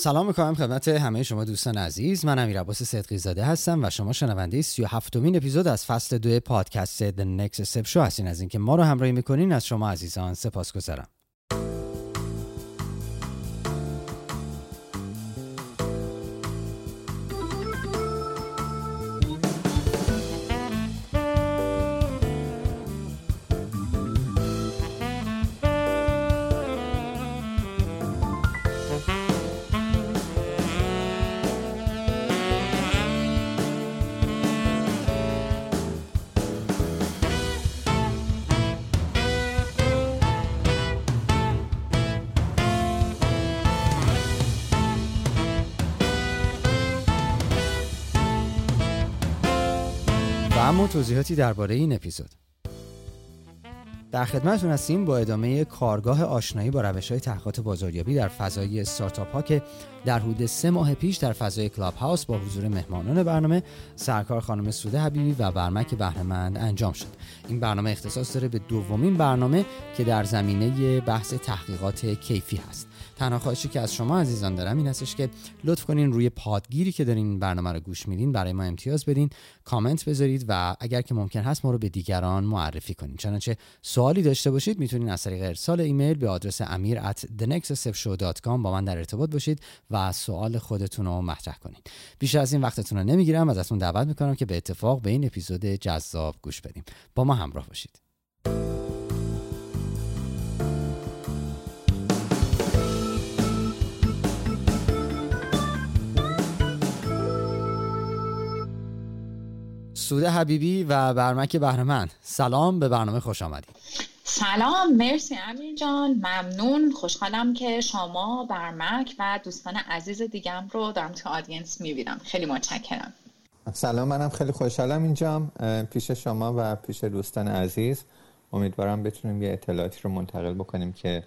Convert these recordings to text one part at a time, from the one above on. سلام میکنم خدمت همه شما دوستان عزیز. من امیر عباس صدقی زاده هستم و شما شنونده 37مین اپیزود از فصل 2 پادکست The Next Step Show هستین. از اینکه ما رو همراهی میکنین از شما عزیزان سپاسگزارم. اما توضیحاتی درباره این اپیزود. در خدمتتون هستیم با ادامه کارگاه آشنایی با روش‌های تحقیقات بازاریابی در فضای استارتاپ‌ها که در حدود 3 ماه پیش در فضای کلاب هاوس با حضور مهمانان برنامه سرکار خانم سوده حبیبی و برمک بهرهمند انجام شد. این برنامه اختصاص داره به دومین برنامه که در زمینه بحث تحقیقات کیفی هست. تنها خواهشی که از شما عزیزان دارم این هستش که لطف کنین روی پادگیری که دارین این برنامه رو گوش میدین برای ما امتیاز بدین، کامنت بذارید و اگر که ممکن هست ما رو به دیگران معرفی کنین. چنانچه سوالی داشته باشید میتونین از طریق ارسال ایمیل به آدرس amir@thenextstepshow.com با من در ارتباط باشید و سوال خودتون رو مطرح کنین. بیش از این وقتتون رو نمیگیرم، ازتون دعوت میکنم که به اتفاق به این اپیزود جذاب گوش بدیم. با ما همراه باشید. سوده حبیبی و برمک بهرهمند، سلام، به برنامه خوش آمدید. سلام، مرسی امیر جان، ممنون. خوشحالم که شما، برمک و دوستان عزیز دیگم رو دارم تو آدینس میبینم. خیلی متشکرم. سلام، منم خیلی خوشحالم اینجام پیش شما و پیش دوستان عزیز. امیدوارم بتونیم یه اطلاعاتی رو منتقل بکنیم که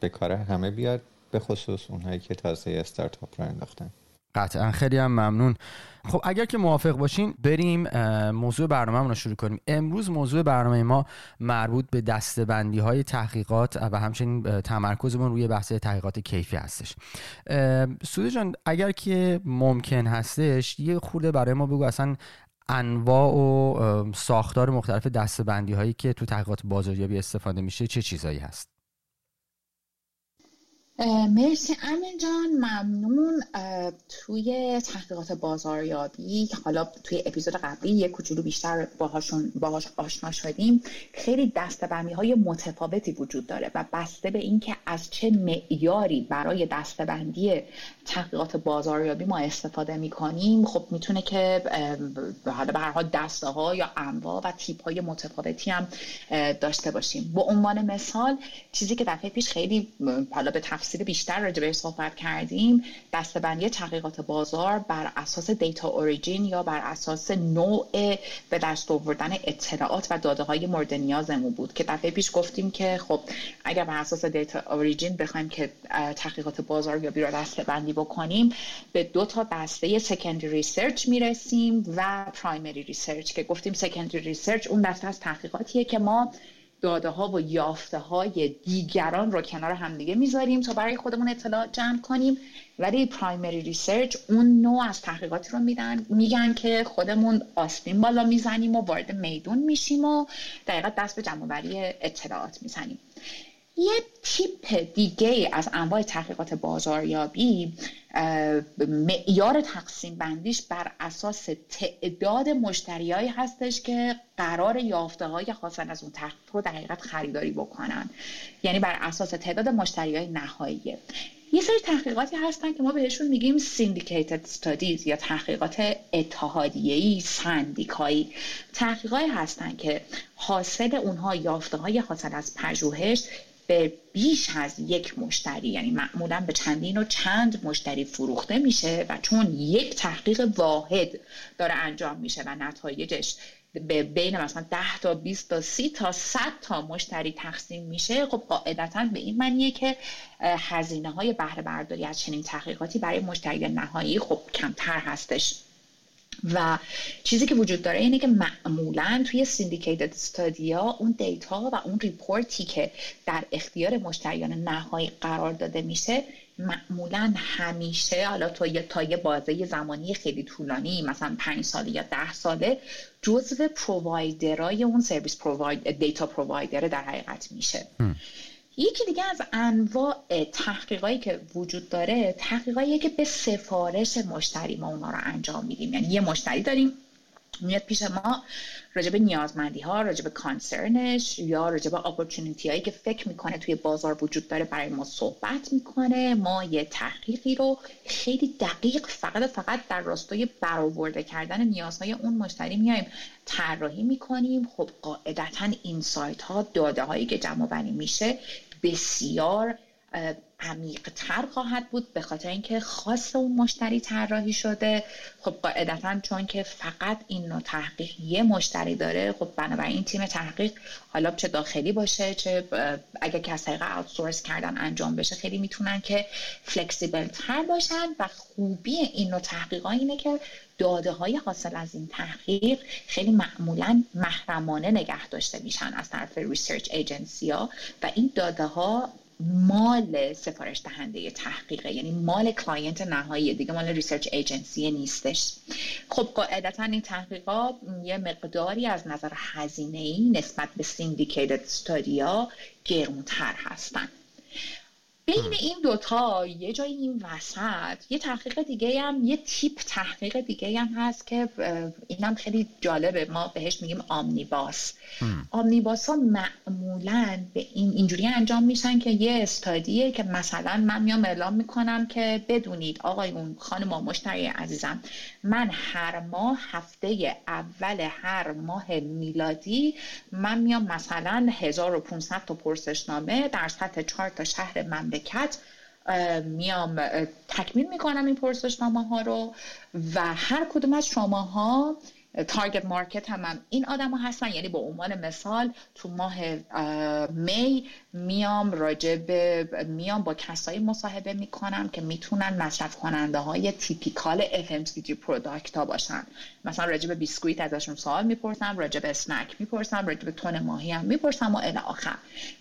به کار همه بیاد، به خصوص اونهایی که تازه استارتاپ رو انداختن. قطعا، خیلی هم ممنون. خب اگر که موافق باشین بریم موضوع برنامه‌مون رو شروع کنیم. امروز موضوع برنامه ما مربوط به دسته‌بندی‌های تحقیقات و همچنین تمرکزمون روی بحث تحقیقات کیفی هستش. سوده جان، اگر که ممکن هستش یه خورده برای ما بگو اصلا انواع و ساختار مختلف دسته‌بندی‌هایی که تو تحقیقات بازاریابی استفاده میشه چه چیزایی هست؟ مرسی امین جان، ممنون. توی تحقیقات بازاریابی حالا توی اپیزود قبلی یک کوچولو بیشتر باهاش آشنا شدیم. خیلی دسته‌بندی‌های متفاوتی وجود داره و بسته به اینکه از چه معیاری برای دسته‌بندی تحقیقات بازاریابی ما استفاده می‌کنیم، خب میتونه که حالا به هر حال دسته‌ها یا انواع و تیپ‌های متفاوتی هم داشته باشیم. به عنوان مثال چیزی که دفعه پیش خیلی حالا به تفصیل بیشتر راجع بهش صحبت کردیم، دسته‌بندی تحقیقات بازار بر اساس دیتا اوریجین یا بر اساس نوع به دست آوردن اطلاعات و داده‌های مورد نیازمون بود که دفعه پیش گفتیم که خب اگر بر اساس دیتا اوریجین بخوایم که تحقیقات بازاریابی رو دسته‌بندی بکنیم به 2 دسته سکندری ریسرچ میرسیم و پرایمری ریسرچ، که گفتیم سکندری ریسرچ اون دسته از تحقیقاتیه که ما داده ها و یافته های دیگران رو کنار هم دیگه میذاریم تا برای خودمون اطلاعات جمع کنیم، ولی پرایمری ریسرچ اون نوع از تحقیقاتی رو میگن که خودمون آستین بالا میزنیم و وارد میدون میشیم و دقیقا دست به جمع‌آوری اطلاعات میزنیم. یه تیپ دیگه از انواع تحقیقات بازاریابی معیار تقسیم بندیش بر اساس تعداد مشتریایی هستش که قرار یافته‌های خاصن از اون تحقیق رو دقیقاً خریداری بکنن، یعنی بر اساس تعداد مشتریای نهایی. یه سری تحقیقاتی هستن که ما بهشون میگیم syndicate studies یا تحقیقات اتحادیه‌ای، سندیکایی. تحقیقاتی هستن که حاصل اونها یافته‌های خاصن از پژوهش به بیش از یک مشتری، یعنی معمولا به چندین و چند مشتری فروخته میشه و چون یک تحقیق واحد داره انجام میشه و نتایجش به بین مثلا 10 تا 20 تا 30 تا 100 تا مشتری تقسیم میشه، خب قاعدتاً به این معنیه که هزینه های بهره برداری از چنین تحقیقاتی برای مشتری نهایی خب کمتر هستش. و چیزی که وجود داره اینه که معمولاً توی سیندیکیتد استادیا اون دیتا و اون ریپورتی که در اختیار مشتریان نهایی قرار داده میشه معمولا همیشه، حالا تا یه بازه زمانی خیلی طولانی، مثلا 5 ساله یا 10 ساله، جزو پرووایدرای اون سرویس پروواید، دیتا پرووایدر در حقیقت میشه. یکی دیگه از انواع تحقیقایی که وجود داره، تحقیقاییه که به سفارش مشتری ما اونا رو انجام میدیم. یعنی یه مشتری داریم میاد پیش ما راجع به نیازمندی ها، راجع به کانسرنش یا راجع به اپورتونیتی هایی که فکر میکنه توی بازار وجود داره برای ما صحبت میکنه. ما یه تحقیقی رو خیلی دقیق فقط در راستای برآورده کردن نیازهای اون مشتری میایم طراحی میکنیم. خب قاعدتاً اینسایت ها، داده هایی که جمع بندی میشه بسیار عمیق‌تر خواهد بود، به خاطر اینکه خاص اون مشتری طراحی شده. خب قاعدتاً چون که فقط این نوع تحقیق یه مشتری داره، خب بنابراین تیم تحقیق، حالا چه داخلی باشه چه اگه که از طریق آوتسورس کردن انجام بشه، خیلی میتونن که فلکسیبل‌تر باشن. و خوبی این نوع تحقیق‌ها اینه که داده های حاصل از این تحقیق خیلی معمولاً محرمانه نگه داشته میشن از طرف ریسرچ ایجنسی‌ها و این داده ها مال سفارش دهنده تحقیقه، یعنی مال کلاینت نهایی، دیگه مال ریسرچ ایجنسی نیستش. خب قاعدتاً این تحقیقات یه مقداری از نظر هزینه‌ای نسبت به سیندیکیتد استادیا گرانتر هستن. بین این دوتا یه جای این وسط یه تحقیق دیگه هم، یه تیپ تحقیق دیگه هم هست که اینم خیلی جالبه، ما بهش میگیم آمنیباس. آمنیباس ها معمولاً به اینجوری انجام میشن که یه استادیه که مثلا من میام اعلام میکنم که بدونید آقایون، خانم و مشتری عزیزم، من هر ماه هفته اول هر ماه میلادی من میام مثلا 1500 تا پرسشنامه در سطح 4 تا شهر من بکت میام تکمیل میکنم این پرسشنامه ها رو و هر کدوم از شماها تارگت مارکت هم این آدم ها هستن. یعنی به عنوان مثال تو ماه می میام با کسایی مصاحبه میکنم که میتونن مصرف کننده های تیپیکال FMCG پروداکت ها باشن. مثلا راجب بیسکویت ازشون سوال میپرسم، راجب اسنک میپرسم، راجب تن ماهی هم میپرسم و الی آخر.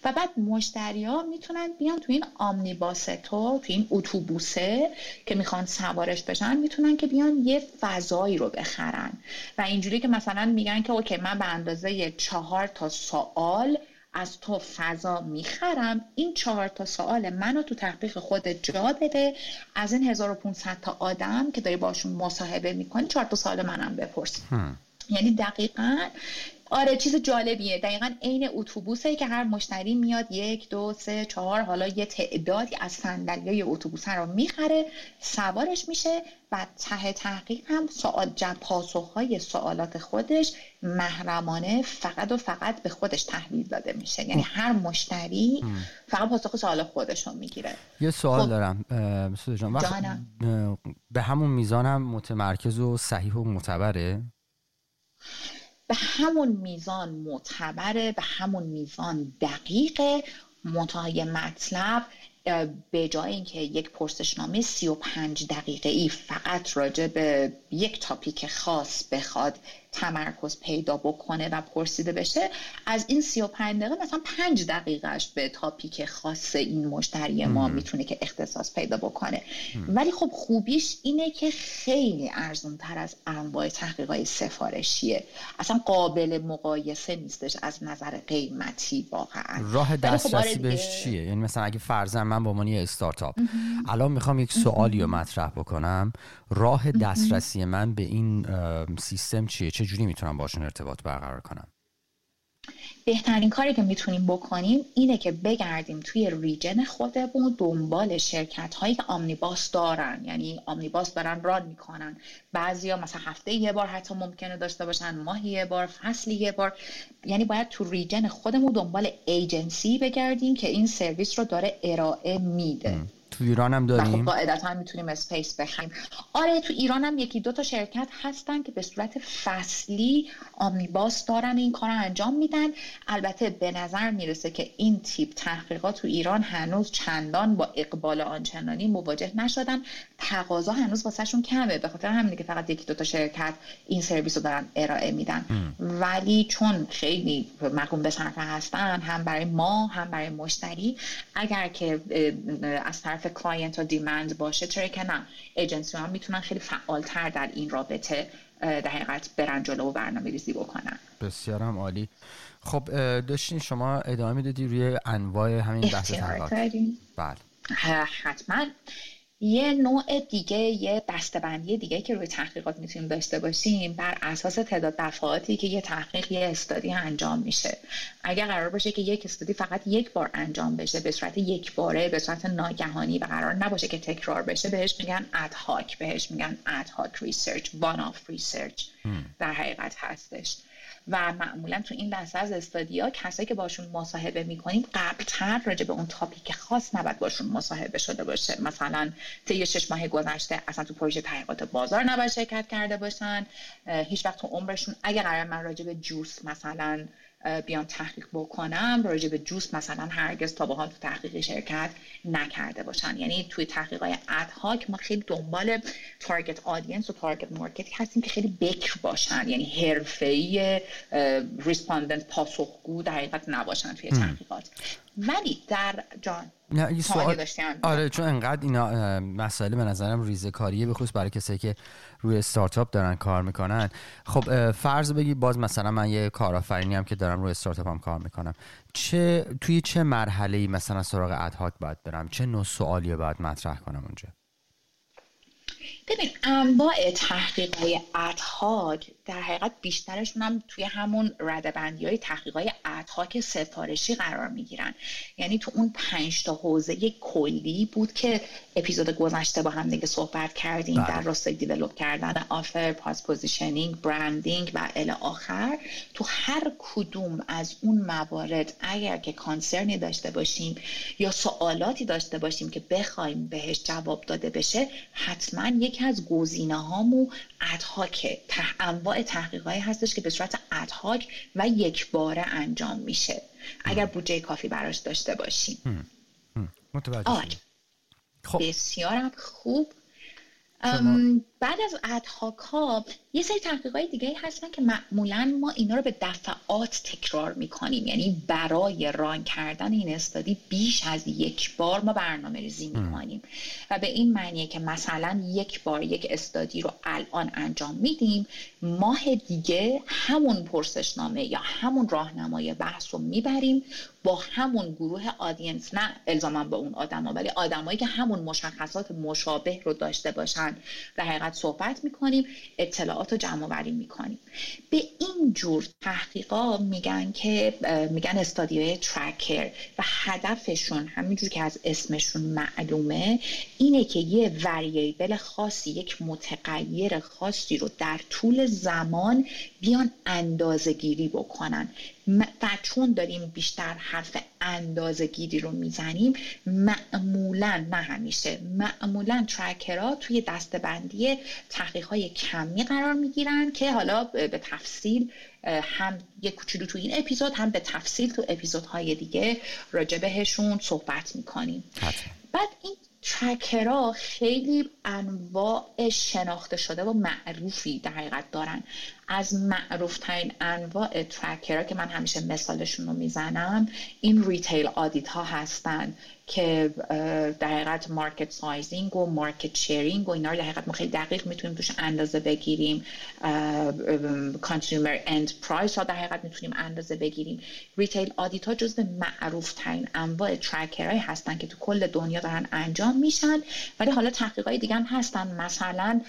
و بعد مشتری ها میتونن بیان تو این آمنیباسه، تو این اتوبوسه که میخوان سوارش بشن، میتونن که بیان یه فضایی رو بخرن. و اینجوری که مثلا میگن که اوکی، من به اندازه 4 تا سوال از تو فضا میخرم، این 4 تا سوال منو تو تحقیق خود جا بده، از این 1500 تا آدم که داری باشون مصاحبه میکنی 4 تا سوال منم بپرس. یعنی دقیقاً آره، چیز جالبیه، دقیقاً عین اتوبوسه که هر مشتری میاد 1، 2، 3، 4 حالا یه تعدادی از صندلیای اتوبوس رو میخره، سوارش میشه و ته تحقیق هم پاسخهای سوالات خودش محرمانه فقط و فقط به خودش تحویل داده میشه. یعنی هر مشتری فقط پاسخ سوال خودش رو میگیره. یه سوال دارم سوده جان، به همون میزان هم متمرکز و صحیح و معتبره؟ به همون میزان معتبره، به همون میزان دقیقه. منتهای مطلب به جای اینکه یک پرسشنامه 35 دقیقه‌ای فقط راجع به یک تاپیک خاص بخواد تمرکز پیدا بکنه و پرسیده بشه، از این 35 دقیقه مثلا 5 دقیقه‌اش به تاپیک خاص این مشتری ما میتونه که اختصاص پیدا بکنه. ولی خب خوبیش اینه که خیلی ارزان‌تر از انواع تحقیقات سفارشیه، اصلا قابل مقایسه نیستش از نظر قیمتی واقعا. راه دسترسی بهش چیه؟ یعنی مثلا اگه فرضاً من به عنوان استارتاپ الان میخوام یک سوالی رو مطرح بکنم، راه دسترسی من به این سیستم چیه؟ چجوری میتونم باشون ارتباط برقرار کنم؟ بهترین کاری که میتونیم بکنیم اینه که بگردیم توی ریجن خودمون دنبال شرکت هایی که آمنیباس دارن. یعنی آمنیباس دارن ران میکنن، بعضیا مثلا هفته یه بار حتی ممکنه داشته باشن، ماهی یه بار، فصلی یه بار. یعنی باید تو ریجن خودمون دنبال ایجنسی بگردیم که این سرویس رو داره ارائه میده. تو ایران هم داریم؟ خب قاعدتاً میتونیم اسپیس بخریم. آره تو ایران هم 1-2 تا شرکت هستن که به صورت فصلی آمنیباس دارن، این کارو انجام میدن. البته به نظر میرسه که این تیپ تحقیقات تو ایران هنوز چندان با اقبال آنچنانی مواجه نشدن، تقاضا هنوز واسهشون کمه، به خاطر همینه که فقط 1-2 تا شرکت این سرویس رو دارن ارائه میدن. ولی چون خیلی مقوم به صرفه هستن، هم برای ما هم برای مشتری، اگر که از طرف طرف کلاینت و دیمند باشه، چرا که نه، ایجنسی ها میتونن خیلی فعالتر در این رابطه در حقیقت برن جلو و برنامه ریزی بکنن. بسیارم عالی. خب داشتین شما ادامه میدادی روی انواع همین بحث طلاق. بله حتما. یه نوع دیگه، یه بسته‌بندی دیگه که روی تحقیقات میتونیم داشته باشیم بر اساس تعداد دفعاتی که یه تحقیق، یه استادی انجام میشه. اگر قرار باشه که یک استادی فقط یک بار انجام بشه، به صورت یک باره، به صورت ناگهانی و قرار نباشه که تکرار بشه، بهش میگن ادهاک، بهش میگن ادهاک ریسرچ، وان آف ریسرچ در حقیقت هستش. و معمولا تو این دسته از استادیا کسایی که باشون مصاحبه میکنیم قبلتر راجع به اون تاپیک خاص نباید باشون مصاحبه شده باشه. مثلا طی 6 ماه گذشته اصلا تو پروژه تحقیقات بازار نباید شرکت کرده باشن، هیچ وقت تو عمرشون. اگه قرار من راجع به جوس مثلا بیان تحقیق بکنم، راجع به جوس مثلا هرگز تا به حال تو تحقیق شرکت نکرده باشن. یعنی توی تحقیقات ادهاک ما خیلی دنبال تارگت آدینس و تارگت مارکت هستیم که خیلی بکر باشن، یعنی حرفه‌ای، ریسپاندنت پاسخگو در حقیقت نباشن توی تحقیقات. ولی در جان نه سوال داشتم. آره، چون انقدر اینا مسائل به نظرم ریزه کاریه، به خصوص برای کسایی که روی استارتاپ دارن کار میکنن. خب فرض بگی باز مثلا من یه کارآفرینی هم که دارم روی استارتاپم کار میکنم، چه توی چه مرحله‌ای مثلا سراغ ادهاک باید برم؟ چه نوع سوالی باید مطرح کنم اونجا؟ ببین، انواع تحقیقای ادهاک در حقیقت بیشترشون هم توی همون رده‌بندی‌های تحقیقای ادهاک سفارشی قرار میگیرن. یعنی تو اون 5 تا حوزه کلی بود که اپیزود گذشته با هم دیگه صحبت کردیم، در راستای دیولپ کردن آفر، پاس پوزیشنینگ، برندینگ و الی آخر. تو هر کدوم از اون موارد اگر که کانسرنی داشته باشیم یا سوالاتی داشته باشیم که بخوایم بهش جواب داده بشه، حتما یکی از گزینه‌هامو ادهاک، انواع تحقیقایی هستش که به صورت ادهاک و یک باره انجام میشه اگر بودجه کافی براش داشته باشیم. متوجه شدم. خب بسیارم خوب. بعد از ادهاک ها یه سری تحقیقات دیگه هستن که معمولا ما اینا رو به دفعات تکرار میکنیم. یعنی برای ران کردن این استادی بیش از یک بار ما برنامه ریزی میکنیم و به این معنیه که مثلا یک بار یک استادی رو الان انجام میدیم، ماه دیگه همون پرسشنامه یا همون راهنمای بحث رو میبریم با همون گروه آدینس، نه الزاما با اون آدما، ولی آدمایی که همون مشخصات مشابه رو داشته باشن در حقیقت صحبت میکنیم، اطلاعات رو جمع آوری میکنیم. به این جور تحقیقا میگن استادیوهای ترکر و هدفشون همینجور که از اسمشون معلومه اینه که یه وریبل خاصی، یک متغیر خاصی رو در طول زمان بیان اندازه گیری بکنن. و چون داریم بیشتر حرف اندازه‌گیری رو میزنیم، معمولاً، نه همیشه، معمولاً ترکرها توی دسته‌بندی تحقیق‌های کمی قرار میگیرن که حالا به تفصیل هم یه کوچولو تو این اپیزود، هم به تفصیل تو اپیزودهای دیگه راجع بهشون صحبت میکنیم. بعد این ترکرها خیلی انواع شناخته شده و معروفی در حقیقت دارن. از معروفترین انواع ترکرها که من همیشه مثالشون رو میزنم این ریتیل آدیت ها هستن که در حقیقت مارکت سایزینگ و مارکت شیرینگ و اینا رو در حقیقت ما خیلی دقیق میتونیم توش اندازه بگیریم. کانسیومر اند پرایس ها در حقیقت میتونیم اندازه بگیریم. ریتیل آدیت ها جزو معروفترین انواع ترکرهایی هستن که تو کل دنیا دارن انجام میشن، ولی حالا تحقیقای دیگه هم هستن. مثلا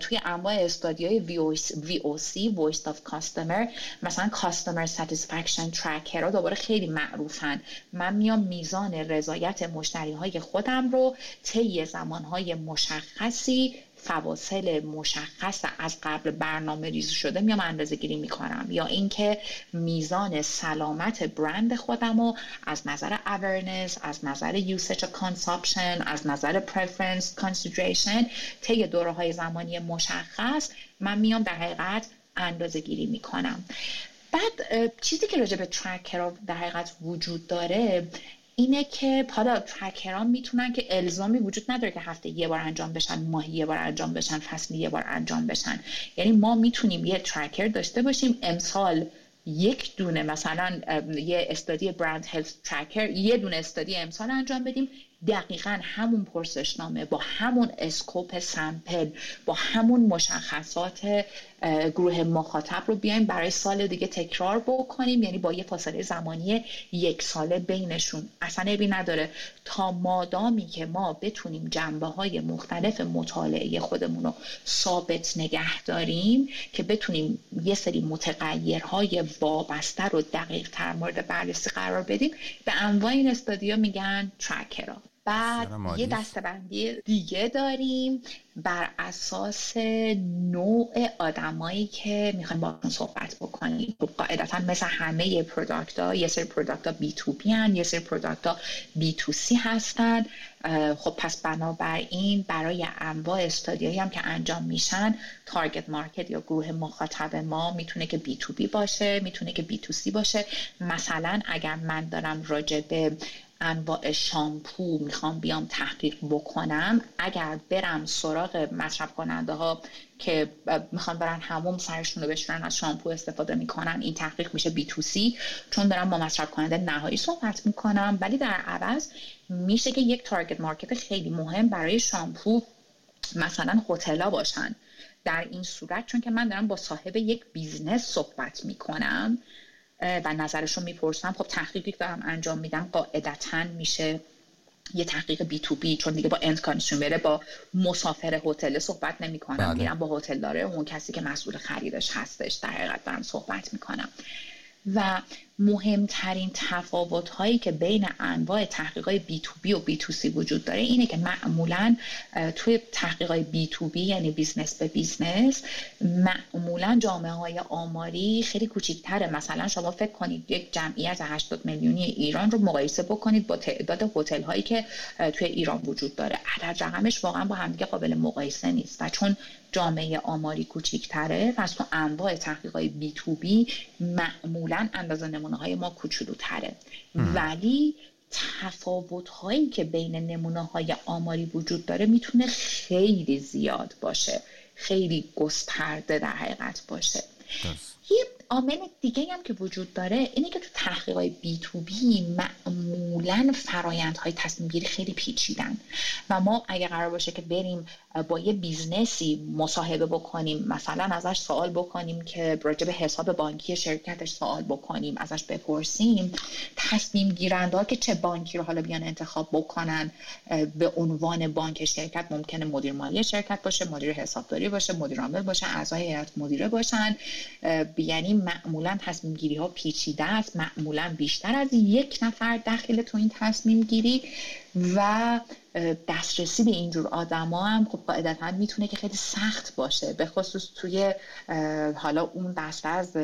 توی انواع استادیای VOC Voice of Customer، مثلا Customer Satisfaction Tracker ها دوباره خیلی معروفن. من میام میزان رضایت مشتری های خودم رو طی زمان های مشخصی، فواصل مشخص از قبل برنامه ریزی شده، میام اندازه گیری میکنم. یا اینکه میزان سلامت برند خودم رو از نظر awareness، از نظر usage و consumption، از نظر preference consideration طی دوره های زمانی مشخص من میام در حقیقت اندازه گیری میکنم. بعد چیزی که راجع به ترکر در حقیقت وجود داره اینه که حالا ترکرها میتونن، که الزامی وجود نداره که هفته یه بار انجام بشن، ماهی یه بار انجام بشن، فصلی یه بار انجام بشن. یعنی ما میتونیم یه ترکر داشته باشیم، امسال یک دونه مثلا یه استادی برند هلت ترکر، یه دونه استادی امسال انجام بدیم، دقیقاً همون پرسشنامه با همون اسکوپ سمپل با همون مشخصات گروه مخاطب رو بیایم برای سال دیگه تکرار بکنیم، یعنی با یه فاصله زمانی 1 ساله بینشون. اصلا عیبی نداره تا مادامی که ما بتونیم جنبه‌های مختلف مطالعه خودمون رو ثابت نگه داریم که بتونیم یه سری متغیرهای وابسته رو دقیق‌تر مورد بررسی قرار بدیم. به انواع این استادیا میگن ترکرها. بعد یه دسته‌بندی دیگه داریم بر اساس نوع آدمایی که میخوایم باهاشون صحبت بکنیم. قاعدتاً مثل همه پروداکت‌ها یه سری پروداکت‌ها B2B هستن، یه سری پروداکت‌ها B2C هستن. خب پس بنابراین برای انواع استادیایی هم که انجام میشن، تارگت مارکت یا گروه مخاطب ما میتونه که B2B باشه، میتونه که B2C باشه. مثلا اگر من دارم راجع به انواع شامپو میخوام بیام تحقیق بکنم، اگر برم سراغ مصرف کننده ها که میخوان برن حموم سرشون رو بشورن از شامپو استفاده میکنن، این تحقیق میشه B2C چون دارم با مصرف کننده نهایی صحبت میکنم. ولی در عوض میشه که یک تارگت مارکت خیلی مهم برای شامپو مثلا هتل‌ها باشن. در این صورت چون که من دارم با صاحب یک بیزنس صحبت میکنم و نظرشو میپرسم، خب تحقیقی که دارم انجام میدم قاعدتاً میشه یه تحقیق B2B چون دیگه با اند کانسیومر، با مسافر هتل صحبت نمیکنم، میرم با هتل داره اون کسی که مسئول خریدش هستش در حقیقت دارم صحبت میکنم. و مهمترین تفاوت‌هایی که بین انواع تحقیقات B2B و B2C وجود داره اینه که معمولاً توی تحقیقات B2B یعنی بیزنس به بیزنس معمولاً جامعه‌های آماری خیلی کوچیک‌تره. مثلا شما فکر کنید یک جمعیت 80 میلیونی ایران رو مقایسه بکنید با تعداد هتل‌هایی که توی ایران وجود داره، عدد رقمش واقعاً با همدیگه قابل مقایسه نیست و چون جامعه آماری کوچیک‌تره و تو انواع تحقیقات B2B معمولاً اندازه نمونه‌های ما کوچولوتره. ولی تفاوت‌هایی که بین نمونه‌های آماری وجود داره میتونه خیلی زیاد باشه، خیلی گسترده در حقیقت باشه. یه عامل دیگه هم که وجود داره اینه که تو تحقیقات B2B معمولاً فرایندهای تصمیم گیری خیلی پیچیدن و ما اگه قرار باشه که بریم با یه بیزنسی مصاحبه بکنیم، مثلا ازش سوال بکنیم که راجع به حساب بانکی شرکتش سوال بکنیم، ازش بپرسیم تصمیم گیرنده‌ها که چه بانکی رو حالا بیان انتخاب بکنن، به عنوان بانک شرکت ممکنه مدیر مالی شرکت باشه، مدیر حسابداری باشه، مدیر عامل باشه، اعضای هیئت مدیره باشن. یعنی معمولا تصمیم گیری ها پیچیده است، معمولا بیشتر از یک نفر داخل تو این تصمیم گیری و دسترسی به اینجور آدما هم خب قاعدتاً میتونه که خیلی سخت باشه، به خصوص توی حالا اون بسته از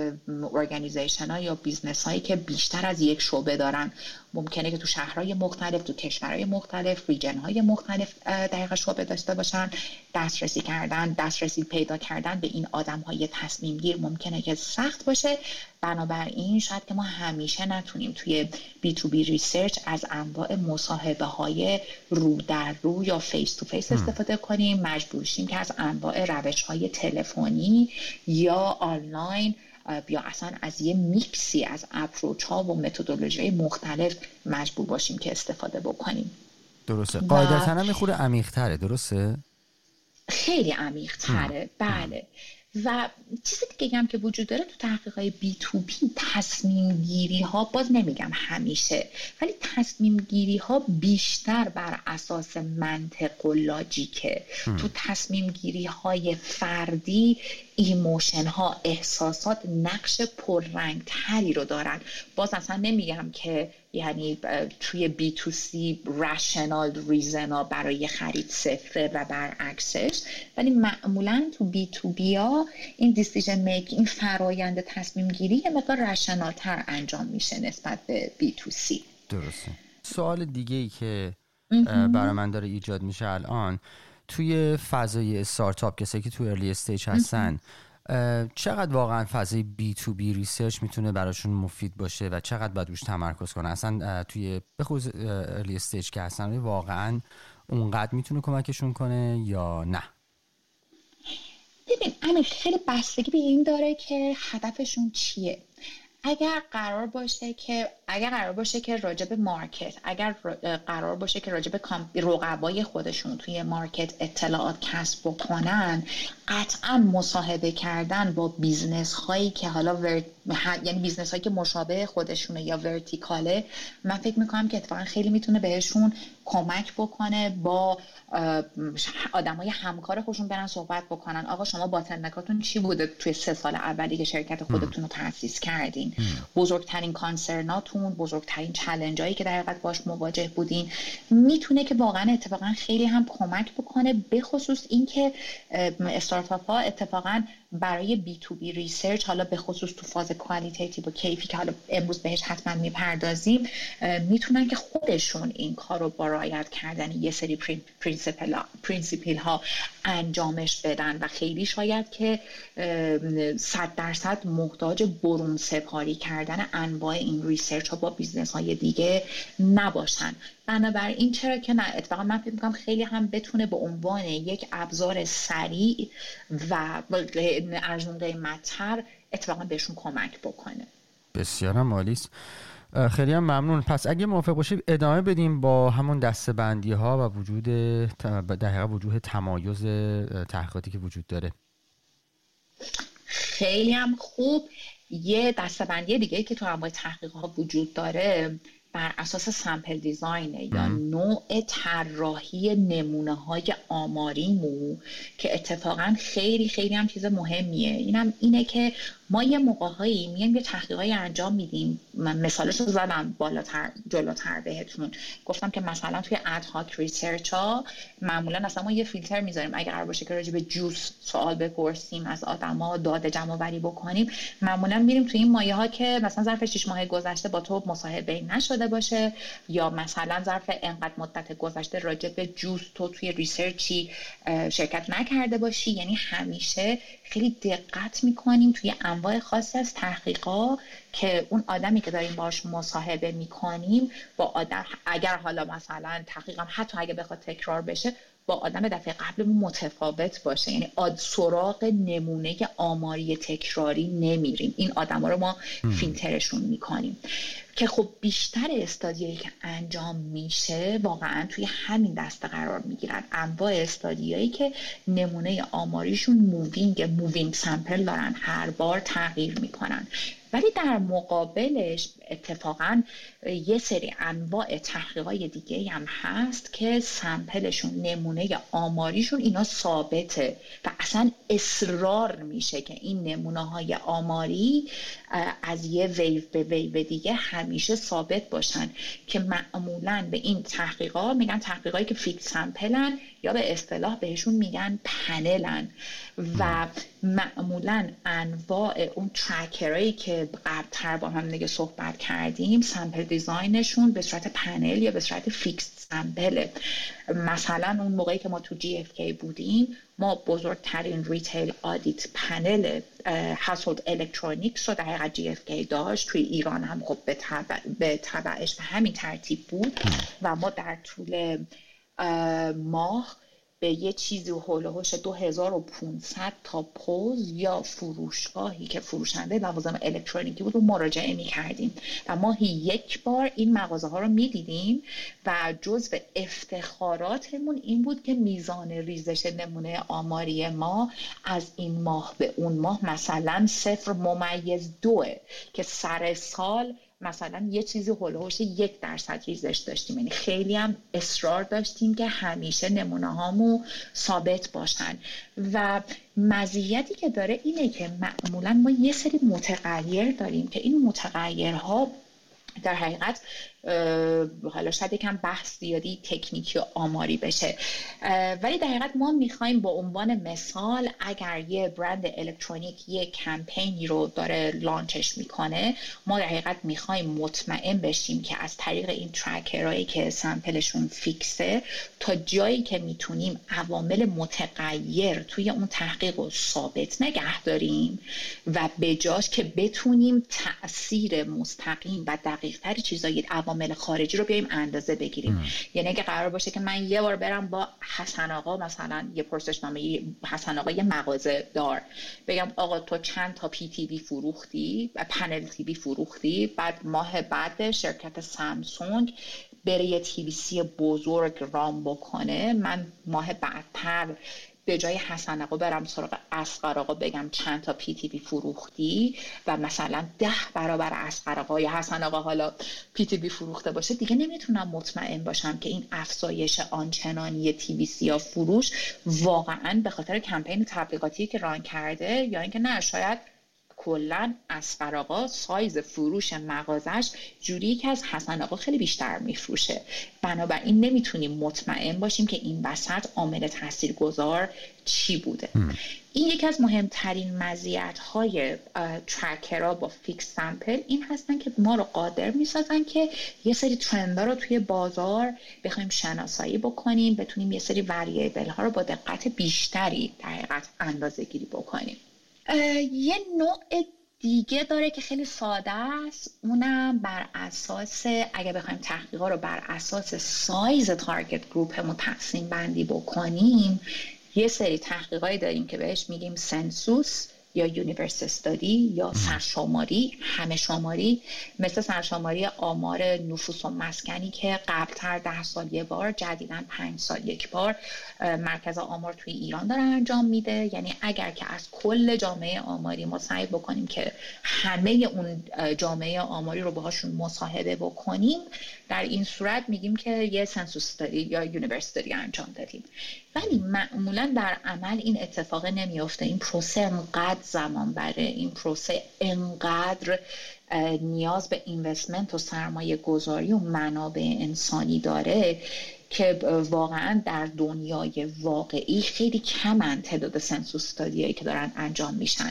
ارگانیزیشن ها یا بیزنس هایی که بیشتر از یک شعبه دارن. ممکنه که تو شهرهای مختلف، تو کشورهای مختلف، ریجن های مختلف دقیقا شعبه داشته باشن. دسترسی پیدا کردن به این آدم های تصمیم گیر ممکنه که سخت باشه. بنابراین شاید که ما همیشه نتونیم توی B2B ریسرچ از انواع مصاحبه های رو در رو یا فیس تو فیس استفاده کنیم، مجبور شیم که از انواع روش های تلفنی یا آنلاین یا اصلا از یه میکسی از اپروچ ها و متدولوژی های مختلف مجبور باشیم که استفاده بکنیم. درسته. قاعدتاً هم میخوره عمیق‌تره. درسته؟ خیلی عمیق‌تره. بله. و چیز دیگه هم که وجود داره تو تحقیقات B2B تصمیم گیری ها، باز نمیگم همیشه، ولی تصمیم گیری ها بیشتر بر اساس منطق و لاجیکه. تو تصمیم گیری های فردی ایموشن ها، احساسات نقش پررنگ تری رو دارن. باز اصلا نمیگم که یعنی توی B2C رشنال ریزنا برای خرید صفره و برعکسش، ولی معمولا تو B2B ها این دیسیژن میکینگ، این فرایند تصمیم گیری یه مقدار رشنال تر انجام میشه نسبت به B2C. درسته. سوال دیگه ای که برای من داره ایجاد میشه الان، توی فضای استارتاپ کسی که توی ارلی استیج هستن چقدر واقعا فضای B2B ریسرچ میتونه براشون مفید باشه و چقدر باید روش تمرکز کنه؟ اصلا توی بخصوص ارلی استیج که هستن واقعا اونقدر میتونه کمکشون کنه یا نه؟ ببین امیر، خیلی بستگی به این داره که هدفشون چیه. اگر قرار باشه که راجب مارکت، اگر قرار باشه که راجب رقبای خودشون توی مارکت اطلاعات کسب بکنن، قطعا مصاحبه کردن با بیزنس هایی که حالا یعنی بیزنس هایی که مشابه خودشونه یا ورتیکاله، من فکر میکنم که اتفاقا خیلی میتونه بهشون کمک بکنه با آدمای همکار خودشون برن صحبت بکنن. آقا شما باتنکاتون چی بوده توی 3 سال اولی که شرکت خودتون رو تأسیس کردین؟ بزرگترین کانسرناتون، بزرگترین چالنجایی که در حقیقت باش مواجه بودین، میتونه که واقعا اتفاقا خیلی هم کمک بکنه. به خصوص اینکه استارتاپ‌ها اتفاقا برای بی تو بی ریسرچ، حالا به خصوص تو فاز کوالیتیتیو و کیفی که حالا امروز بهش حتما میپردازیم، میتونن که رایت این کارو با رعایت کردن یه سری پرینسیپل ها انجامش بدن و خیلی شاید که 100% محتاج برون سپاری کردن انواع این ریسرچ ها با بیزنس های دیگه نباشن. بنابراین چرا که نه، اتفاقا من فکر می‌کنم خیلی هم بتونه به عنوان یک ابزار سریع و ارزون قیمت‌تر اتفاقا بهشون کمک بکنه. بسیارم عالی است، خیلی هم ممنون. پس اگه موافق باشید ادامه بدیم با همون دسته‌بندی ها و وجود دقیقا وجود تمایز تحقیقاتی که وجود داره. خیلی هم خوب. یه دسته‌بندی دیگه که تو انواع تحقیقات وجود داره بر اساس سامپل دیزاینه، یا نوع طراحی نمونه‌های آماریمو، که اتفاقاً خیلی خیلی هم چیز مهمیه. اینه که ما یه موقع‌هایی میایم یه تحقیقاتی انجام میدیم. من مثالش رو زدم جلوتر بهتون گفتم که مثلا توی ادهاک ریسرچ ها معمولاً اصلا ما یه فیلتر میذاریم. اگر قرار باشه که راجع به جوس سوال بپرسیم از آدما، داده جمع‌آوری بکنیم، معمولاً میریم توی این مایه‌ها که مثلا ظرف 6 ماه گذشته با تو مصاحبه نشده باشه، یا مثلا ظرف انقدر مدت گذشته راجع به جوس تو توی ریسرچی شرکت نکرده باشی. یعنی همیشه خیلی دقت می‌کنیم توی انواع خاصی از تحقیقات که اون آدمی که داریم باهاش مصاحبه می‌کنیم با آدم، اگر حالا مثلا تحقیقم حتی اگه بخواد تکرار بشه، با آدم دفعه قبلمون متفاوت باشه. یعنی سراغ نمونه آماری تکراری نمیریم، این آدم‌ها رو ما فیلترشون می‌کنیم. که خب بیشتر استادیایی که انجام میشه واقعا توی همین دسته قرار میگیرن. انواع استادیایی که نمونه آماریشون مووینگ سامپل دارن، هر بار تغییر میکنن. ولی در مقابلش اتفاقا یه سری انواع تحقیقای دیگه هم هست که سامپلشون، نمونه آماریشون اینا ثابته و اصلا اصرار میشه که این نمونه‌های آماری از یه ویو به ویو دیگه همیشه ثابت باشن، که معمولاً به این تحقیقات میگن تحقیقایی که فیکس سامپلن، یا به اصطلاح بهشون میگن پنلن. و معمولاً انواع اون ترکرایی که قبلتر با هم دیگه صحبت کردیم، سامپل دیزاینشون به صورت پنل یا به صورت فیکس سامپله. مثلا اون موقعی که ما تو GFK بودیم، ما بزرگترین ریتیل آدیت پنل هاسولد الکترونیکس رو در حقیقت GFK داشت. توی ایران هم خب به تبعش به همین ترتیب بود و ما در طول ماه به یه چیزی هولوش 2500 تا پوز یا فروشگاهی که فروشنده لوازم الکترونیکی بود رو مراجعه می‌کردیم و ماهی یک بار این مغازه ها رو می‌دیدیم و جزء افتخاراتمون این بود که میزان ریزش نمونه آماری ما از این ماه به اون ماه مثلا 0.2 که سر سال مثلا یه چیزی هولوش 1% ریزش داشتیم. یعنی خیلی هم اصرار داشتیم که همیشه نمونه هامو ثابت باشن. و مزیتی که داره اینه که معمولا ما یه سری متغیر داریم که این متغیرها در حقیقت حالا شاید یکم بحث زیادی تکنیکی و آماری بشه، ولی در حقیقت ما میخوایم با عنوان مثال اگر یه برند الکترونیک یه کمپینی رو داره لانچش میکنه، ما در حقیقت میخوایم مطمئن بشیم که از طریق این ترکرهایی که سامپلشون فیکسه، تا جایی که میتونیم عوامل متغیر توی اون تحقیق رو ثابت نگه داریم و به جاش که بتونیم تأثیر مستقیم و دقیق‌تر چیزایی عوامل عوامل خارجی رو بیایم اندازه بگیریم. یعنی اگه قرار باشه که من یه بار برم با حسن آقا مثلا یه پرسشنامه حسن آقا یه مغازه دار بگم آقا تو چند تا پی تی وی فروختی، پنل تی وی فروختی، بعد ماه بعد شرکت سامسونگ بره یه تی وی سی بزرگ رام بکنه، من ماه بعدتر به جای حسن آقا برم سراغ اصغر آقا بگم چند تا پی تی وی فروختی و مثلا 10 برابر اصغر آقا یا حسن آقا حالا پی تی وی فروخته باشه، دیگه نمیتونم مطمئن باشم که این افزایش آنچنانی تی وی سی یا فروش واقعا به خاطر کمپین تبلیغاتی که ران کرده یا اینکه نه، شاید کلن اصغر آقا سایز فروش مغازش جوری که از حسن آقا خیلی بیشتر میفروشه. بنابراین نمیتونیم مطمئن باشیم که این وسط عامل تاثیرگذار چی بوده. این یکی از مهمترین مزیت‌های ترکرها با فیکس سامپل این هستن که ما رو قادر می‌سازن که یه سری ترندها رو توی بازار بخوایم شناسایی بکنیم، بتونیم یه سری وریبل‌ها رو با دقت بیشتری در حقیقت اندازه‌گیری بکنیم. یه نوع دیگه داره که خیلی ساده است، اونم بر اساس اگه بخوایم تحقیقا رو بر اساس سایز تارگت گروپمون تقسیم بندی بکنیم، یه سری تحقیقایی داریم که بهش میگیم سنسوس یا یونیورس استادی یا سرشماری، همه شماری، مثل سرشماری آمار نفوس و مسکنی که قبلتر 10 سال یه بار، جدیداً 5 سال یک بار مرکز آمار توی ایران داره انجام میده. یعنی اگر که از کل جامعه آماری ما سعی بکنیم که همه اون جامعه آماری رو باهاشون مصاحبه بکنیم، در این صورت میگیم که یه سنسوس استادی یا یونیورس استادی انجام دادیم. ولی معمولاً در عمل این اتفاق نمیفته. این پروسه انقدر زمان بره، این پروسه انقدر نیاز به اینوستمنت و سرمایه گذاری و منابع انسانی داره که واقعاً در دنیای واقعی خیلی کمن تعداد سنسوس استادیایی که دارن انجام میشن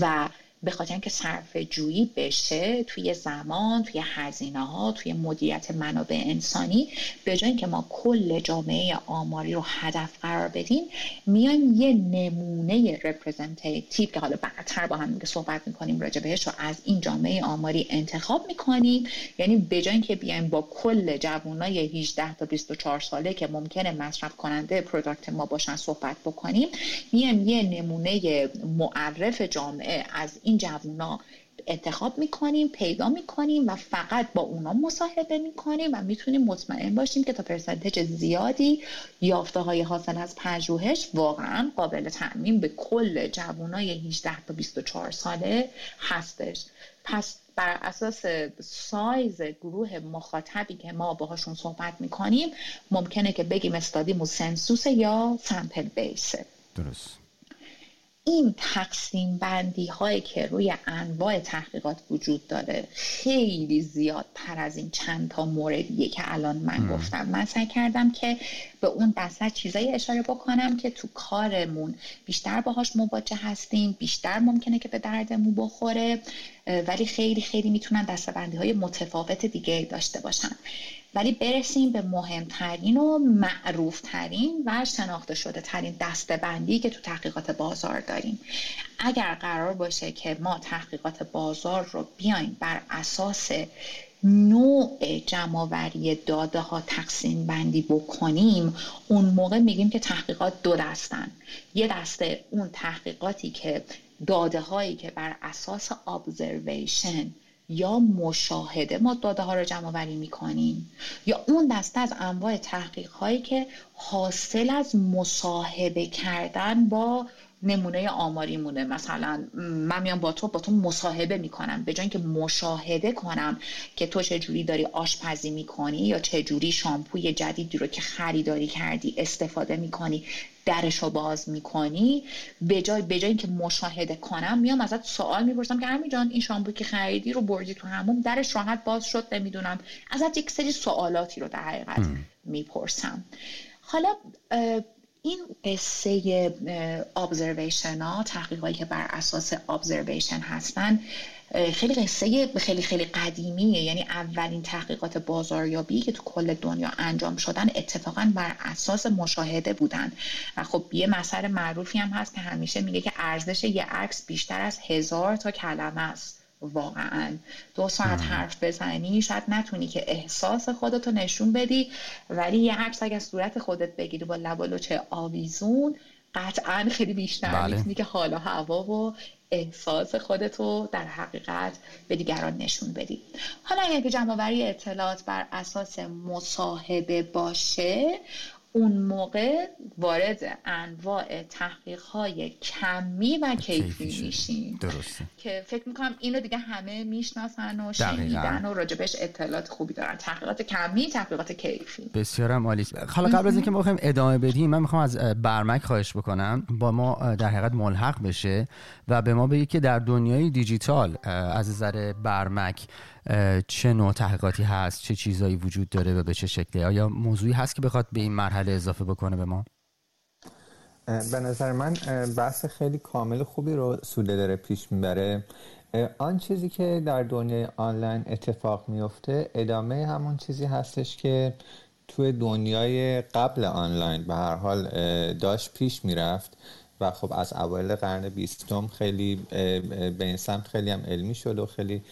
و به خاطر اینکه صرف جویی بشه توی زمان، توی هزینه ها، توی مدیریت منابع انسانی، به جای اینکه ما کل جامعه آماری رو هدف قرار بدیم، میایم یه نمونه رپرزنتیتیو که حالا بعدتر با هم دیگه صحبت میکنیم راجع بهش رو از این جامعه آماری انتخاب میکنیم. یعنی به جای اینکه بیایم با کل جوانای 18 تا 24 ساله که ممکنه مصرف کننده پروداکت ما باشن صحبت بکنیم، میایم یه نمونه معرف جامعه از این جوونا انتخاب میکنیم، پیدا میکنیم و فقط با اونا مصاحبه میکنیم و میتونیم مطمئن باشیم که تا پرسنتج زیادی یافته های حاصل از پژوهش واقعا قابل تعمیم به کل جوانای 18 تا 24 ساله هستش. پس بر اساس سایز گروه مخاطبی که ما باهاشون صحبت میکنیم ممکنه که بگیم استادیمون سنسوس یا سامپل بیسه. درست. این تقسیم بندی هایی که روی انواع تحقیقات وجود داره خیلی زیادتر از این چند تا موردیه که الان من گفتم. من سعی کردم که به اون دسته چیزایی اشاره بکنم که تو کارمون بیشتر باهاش مواجه هستیم، بیشتر ممکنه که به دردمون بخوره، ولی خیلی خیلی میتونن دسته بندی های متفاوت دیگه داشته باشن. ولی برسیم به مهمترین و معروفترین و شناخته شده ترین دسته‌بندی که تو تحقیقات بازار داریم. اگر قرار باشه که ما تحقیقات بازار رو بیایم بر اساس نوع جمع‌آوری داده‌ها تقسیم بندی بکنیم، اون موقع میگیم که تحقیقات 2 دستن. یه دسته اون تحقیقاتی که داده‌هایی که بر اساس observation یا مشاهده ما داده ها رو جمع آوری میکنیم، یا اون دسته از انواع تحقیق هایی که حاصل از مصاحبه کردن با نمونه آماری مونه. مثلا من میام با تو مصاحبه میکنم، به جای اینکه مشاهده کنم که تو چه جوری داری آشپزی میکنی یا چه جوری شامپوی جدیدی رو که خریداری کردی استفاده میکنی، درشو باز میکنی، به جای اینکه مشاهده کنم میام ازت سوال میپرسم که امیر جان این شامپو که خریدی رو بردی تو حموم درش راحت باز شد، نمیدونم، ازت یک سری سوالاتی رو در حقیقت میپرسم. حالا این قصه observation ها، تحقیقاتی که بر اساس observation هستن، خیلی قصه خیلی خیلی قدیمیه. یعنی اولین تحقیقات بازاریابی که تو کل دنیا انجام شدن اتفاقا بر اساس مشاهده بودن. و خب یه مثل معروفی هم هست که همیشه میگه که ارزش یه عکس بیشتر از 1000 تا کلمه است. واقعا 2 ساعت حرف بزنی شاید نتونی که احساس خودتو نشون بدی، ولی یه عکس اگه از صورت خودت بگیری با لب و لوچه آویزون قطعا خیلی بیشتر میتونی که حال و هوا و احساس خودتو در حقیقت به دیگران نشون بدی. حالا اگه جمع‌آوری اطلاعات بر اساس مصاحبه باشه، اون موقع وارد انواع تحقیق‌های کمی و کیفی میشیم. درسته. که فکر می‌کنم اینو دیگه همه میشناسن و شنیدن و راجبش اطلاعات خوبی دارن. تحقیقات کمی، تحقیقات کیفی. بسیارم عالی. حالا قبل از اینکه ما بخوایم ادامه بدیم، من می‌خوام از برمک خواهش بکنم با ما در حقیقت ملحق بشه و به ما بگه که در دنیای دیجیتال از نظر برمک چه نوع تحقیقاتی هست، چه چیزایی وجود داره و به چه شکلی؟ آیا موضوعی هست که بخواد به این مرحله اضافه بکنه به ما؟ به نظر من بحث خیلی کامل خوبی رو سوده داره پیش میبره. آن چیزی که در دنیای آنلاین اتفاق میفته ادامه همون چیزی هستش که توی دنیای قبل آنلاین به هر حال داشت پیش میرفت و خب از اوایل قرن 20 خیلی به این سمت خیلی هم علمی شد و خیلی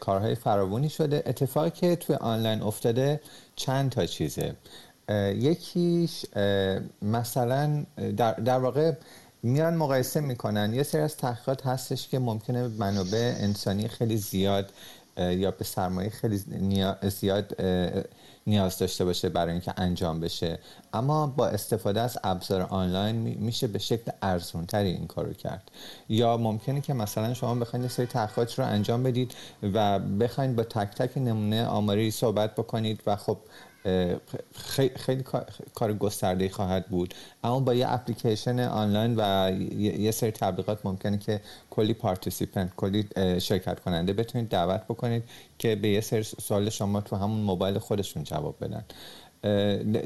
کارهای فراوانی شده. اتفاقی که توی آنلاین افتاده چند تا چیزه. یکیش مثلا در واقع میان مقایسه میکنن. یه سری از تحقیقات هستش که ممکنه منابع انسانی خیلی زیاد یا به سرمایه خیلی زیاد نیاز داشته باشه برای اینکه انجام بشه، اما با استفاده از ابزار آنلاین میشه به شکل ارزان‌تری این کارو کرد. یا ممکنه که مثلا شما بخواید یه سری تحقیقات رو انجام بدید و بخواید با تک تک نمونه آماری صحبت بکنید و خب خیلی کار گسترده‌ای خواهد بود، اما با یه اپلیکیشن آنلاین و یه سری تبلیغات ممکنه که کلی پارتیسیپنت، کلی شرکت کننده بتونید دعوت بکنید که به یه سری سوال شما تو همون موبایل خودشون جواب بدن.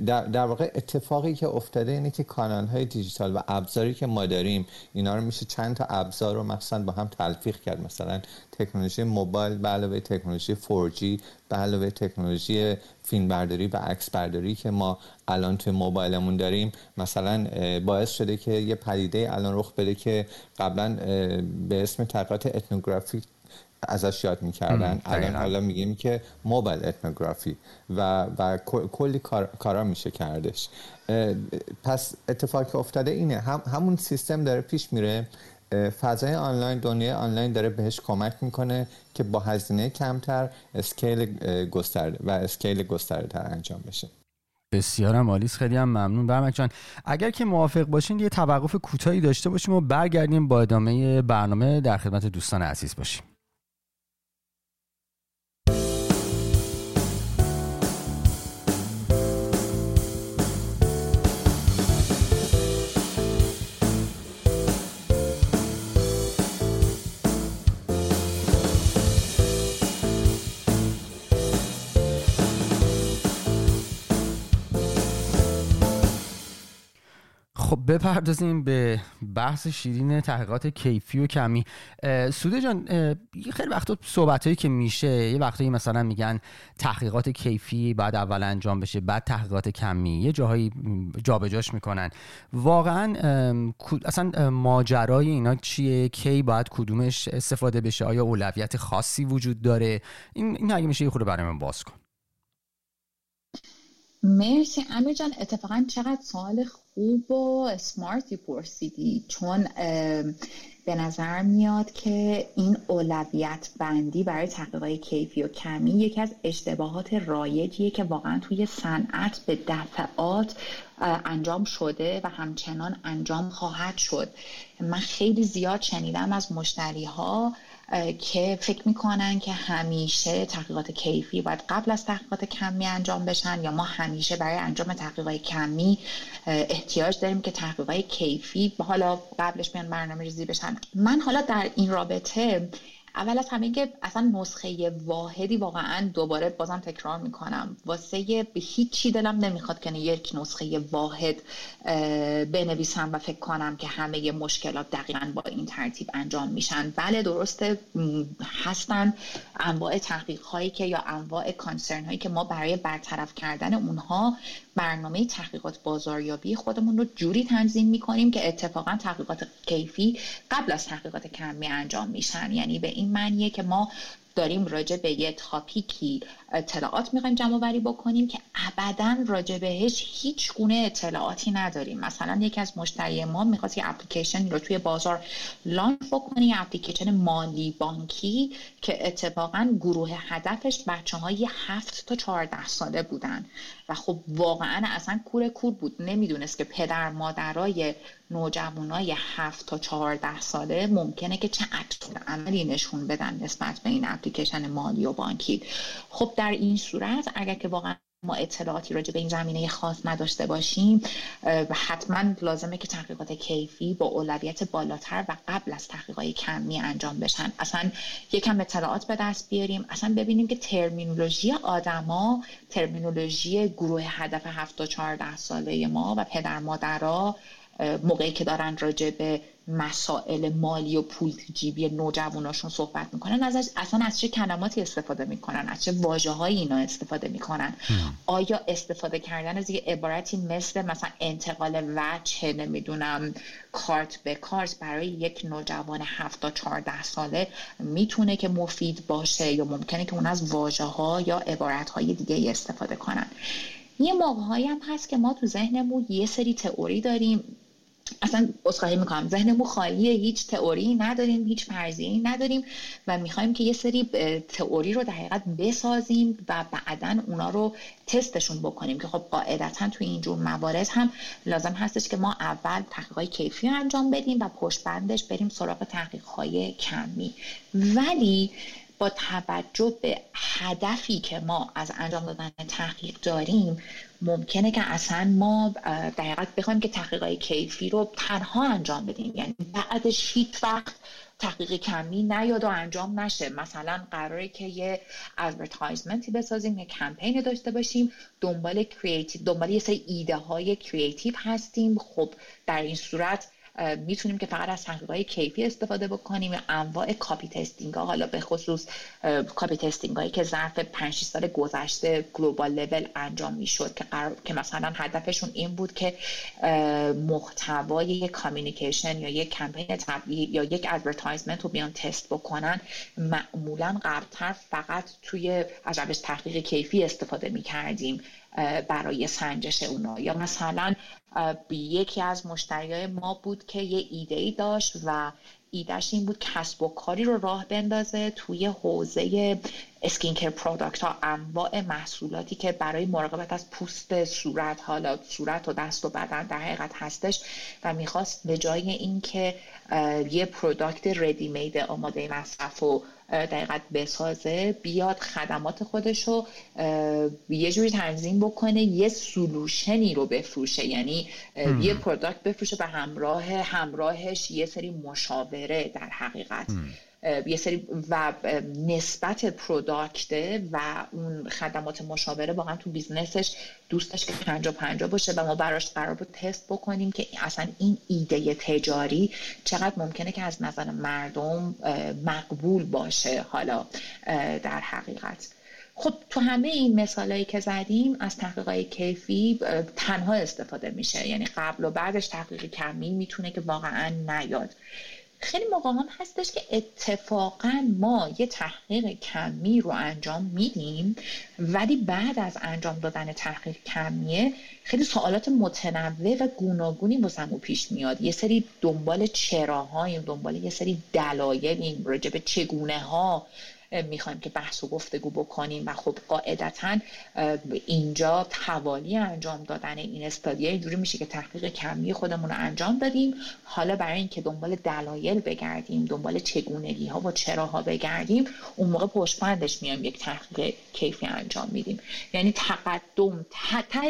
در واقع اتفاقی که افتاده اینه که کانال‌های دیجیتال و ابزاری که ما داریم اینا رو میشه چند تا ابزار رو مثلا با هم تلفیق کرد. مثلا تکنولوژی موبایل به علاوه تکنولوژی 4G به علاوه تکنولوژی فیلمبرداری و عکسبرداری که ما الان توی موبایلمون داریم مثلا باعث شده که یه پدیده الان رخ بده که قبلا به اسم تحقیقات اتنوگرافیک ازش یاد میکردن، الان حالا میگیم که موبایل اتنوگرافی و کلی کارا میشه کردش. پس اتفاقی که افتاده اینه، همون سیستم داره پیش میره، فضای آنلاین، دنیای آنلاین داره بهش کمک میکنه که با هزینه کمتر اسکیل گسترده تر انجام بشه. بسیارم عالی، خیلی هم ممنون برمک جان. اگر که موافق باشین یه توقف کوتاهی داشته باشیم و برگردیم با ادامه برنامه در خدمت دوستان عزیز باشیم. خب بپردازیم به بحث شیرین تحقیقات کیفی و کمی. سوده جان، خیلی وقتا صحبتایی که میشه یه وقتایی مثلا میگن تحقیقات کیفی بعد اول انجام بشه بعد تحقیقات کمی، یه جاهایی جابجاش میکنن. واقعا اصلا ماجرای اینا چیه؟ کی باید کدومش استفاده بشه؟ آیا اولویت خاصی وجود داره؟ این اگه میشه یه خورده برای من باز کن. مرسی امیر جان، اتفاقا چقدر سوال خوب و اسمارتی پرسیدی، چون به نظر میاد که این اولویت بندی برای تحقیقات کیفی و کمی یکی از اشتباهات رایجیه که واقعا توی صنعت به دفعات انجام شده و همچنان انجام خواهد شد. من خیلی زیاد شنیدم از مشتری‌ها که فکر میکنن که همیشه تحقیقات کیفی باید قبل از تحقیقات کمی انجام بشن، یا ما همیشه برای انجام تحقیقات کمی احتیاج داریم که تحقیقات کیفی حالا قبلش میان برنامه‌ریزی بشن. من حالا در این رابطه اول از همه که اصلا نسخه واحدی، واقعا دوباره بازم تکرار میکنم، واسه به هیچی دلم نمیخواد که یک نسخه واحد بنویسم و فکر کنم که همه مشکلات دقیقاً با این ترتیب انجام میشن. بله درسته، هستن انواع تحقیق هایی که یا انواع کانسرن هایی که ما برای برطرف کردن اونها برنامه تحقیقات بازاریابی خودمون رو جوری تنظیم میکنیم که اتفاقا تحقیقات کیفی قبل از تحقیقات کمی انجام میشن. یعنی به این این معنیه که ما داریم راجع به یه تاپیکی اطلاعات می‌خوایم جمع‌آوری بکنیم که ابداً راجع بهش هیچ گونه اطلاعاتی نداریم. مثلا یکی از مشتری ما می‌خواد یه اپلیکیشن رو توی بازار لانچ بکنه، یه اپلیکیشن مالی بانکی که اتفاقاً گروه هدفش بچه‌های 7 تا 14 ساله بودن و خب واقعاً اصلاً کور بود، نمیدونست که پدر مادرای نوجوانای 7 تا 14 ساله ممکنه که چه عملی نشون بدن نسبت به این اپلیکیشن مالی و بانکی. خب در این صورت اگر که واقعا ما اطلاعاتی راجع به این زمینه خاص نداشته باشیم، حتما لازمه که تحقیقات کیفی با اولویت بالاتر و قبل از تحقیقات کمی انجام بشن. اصلا یکم اطلاعات به دست بیاریم، اصلا ببینیم که ترمینولوژی آدما، ترمینولوژی گروه هدف 7 تا 14 ساله ما و پدر مادرها موقعی که دارن راجع به مسائل مالی و پول جیبی نوجواناشون صحبت میکنن اصلا از چه کلماتی استفاده میکنن، از چه واژه‌هایی اینا استفاده میکنن. آیا استفاده کردن از یه عبارتی مثلا انتقال وجه، نمیدونم، کارت به کارت برای یک نوجوان 7 تا 14 ساله میتونه که مفید باشه یا ممکنه که اون از واژه‌ها یا عبارت‌های دیگه استفاده کنن. یه موقع‌هایی هم هست که ما تو ذهنمون یه سری تئوری داریم، اصلا اصخایی میکنم ذهنمون خالیه، هیچ تئوری نداریم، هیچ فرضیه‌ای نداریم و میخوایم که یه سری تئوری رو در حقیقت بسازیم و بعداً اونا رو تستشون بکنیم که خب قاعدتاً توی اینجور موارد هم لازم هستش که ما اول تحقیقات کیفی انجام بدیم و پشت بندش بریم سراغ تحقیقات کمی. ولی با توجه به هدفی که ما از انجام دادن تحقیق داریم، ممکنه که اصلا ما دقیقاً بخوایم که تحقیقات کیفی رو تنها انجام بدیم، یعنی بعدش هیچ وقت تحقیق کمی نیاد و انجام نشه. مثلا قراره که یه ادورتایزمنتی بسازیم، یه کمپین داشته باشیم، دنبال یه سری ایده های کریتیو هستیم. خب در این صورت میتونیم که فقط از تحقیقات کیفی استفاده بکنیم. انواع کاپی تستینگ ها، حالا به خصوص کاپی تستینگ هایی که ظرف 5-6 سال گذشته گلوبال لول انجام میشد که مثلا هدفشون این بود که محتوای یک کامیونیکیشن یا یک کمپین تبلیغ یا یک ادورتایزمنت رو بیان تست بکنن، معمولا قبلتر فقط توی از روش تحقیق کیفی استفاده میکردیم برای سنجش اونا. یا مثلا یکی از مشتریای ما بود که یه ایده‌ای داشت و ایدهش این بود کسب و کاری رو راه بندازه توی حوزه اسکینکر پروداکت ها، انواع محصولاتی که برای مراقبت از پوست صورت، حالا صورت و دست و بدن در حقیقت هستش و میخواست به جای این که یه پروداکت ردی مید آماده مصرف و دقیقاً بسازه، بیاد خدمات خودشو یه جوری تنظیم بکنه یه سلوشنی رو بفروشه، یعنی یه پروداکت بفروشه به همراهش یه سری مشاوره در حقیقت یه سری و نسبت پروداکت و اون خدمات مشاوره واقعا تو بیزنسش دوستش که 50-50 باشه و ما براش قرار بود تست بکنیم که اصلا این ایده تجاری چقدر ممکنه که از نظر مردم مقبول باشه حالا در حقیقت. خب تو همه این مثالایی که زدیم از تحقیقات کیفی تنها استفاده میشه، یعنی قبل و بعدش تحقیق کمی میتونه که واقعا نیاد. خیلی موقع هم هستش که اتفاقا ما یه تحقیق کمی رو انجام میدیم ولی بعد از انجام دادن تحقیق کمیه خیلی سوالات متنوع و گوناگونی واسمون پیش میاد. یه سری دنبال چراهاییم، دنبال یه سری دلایلیم، راجع به چگونه ها میخوایم که بحث و گفتگو بکنیم و خب قاعدتاً اینجا توالی انجام دادن این استادیه اینجوری میشه که تحقیق کمی خودمون رو انجام دادیم، حالا برای اینکه دنبال دلایل بگردیم، دنبال چگونگی ها و چراها بگردیم، اون موقع پشت بندش میایم یک تحقیق کیفی انجام میدیم. یعنی تقدم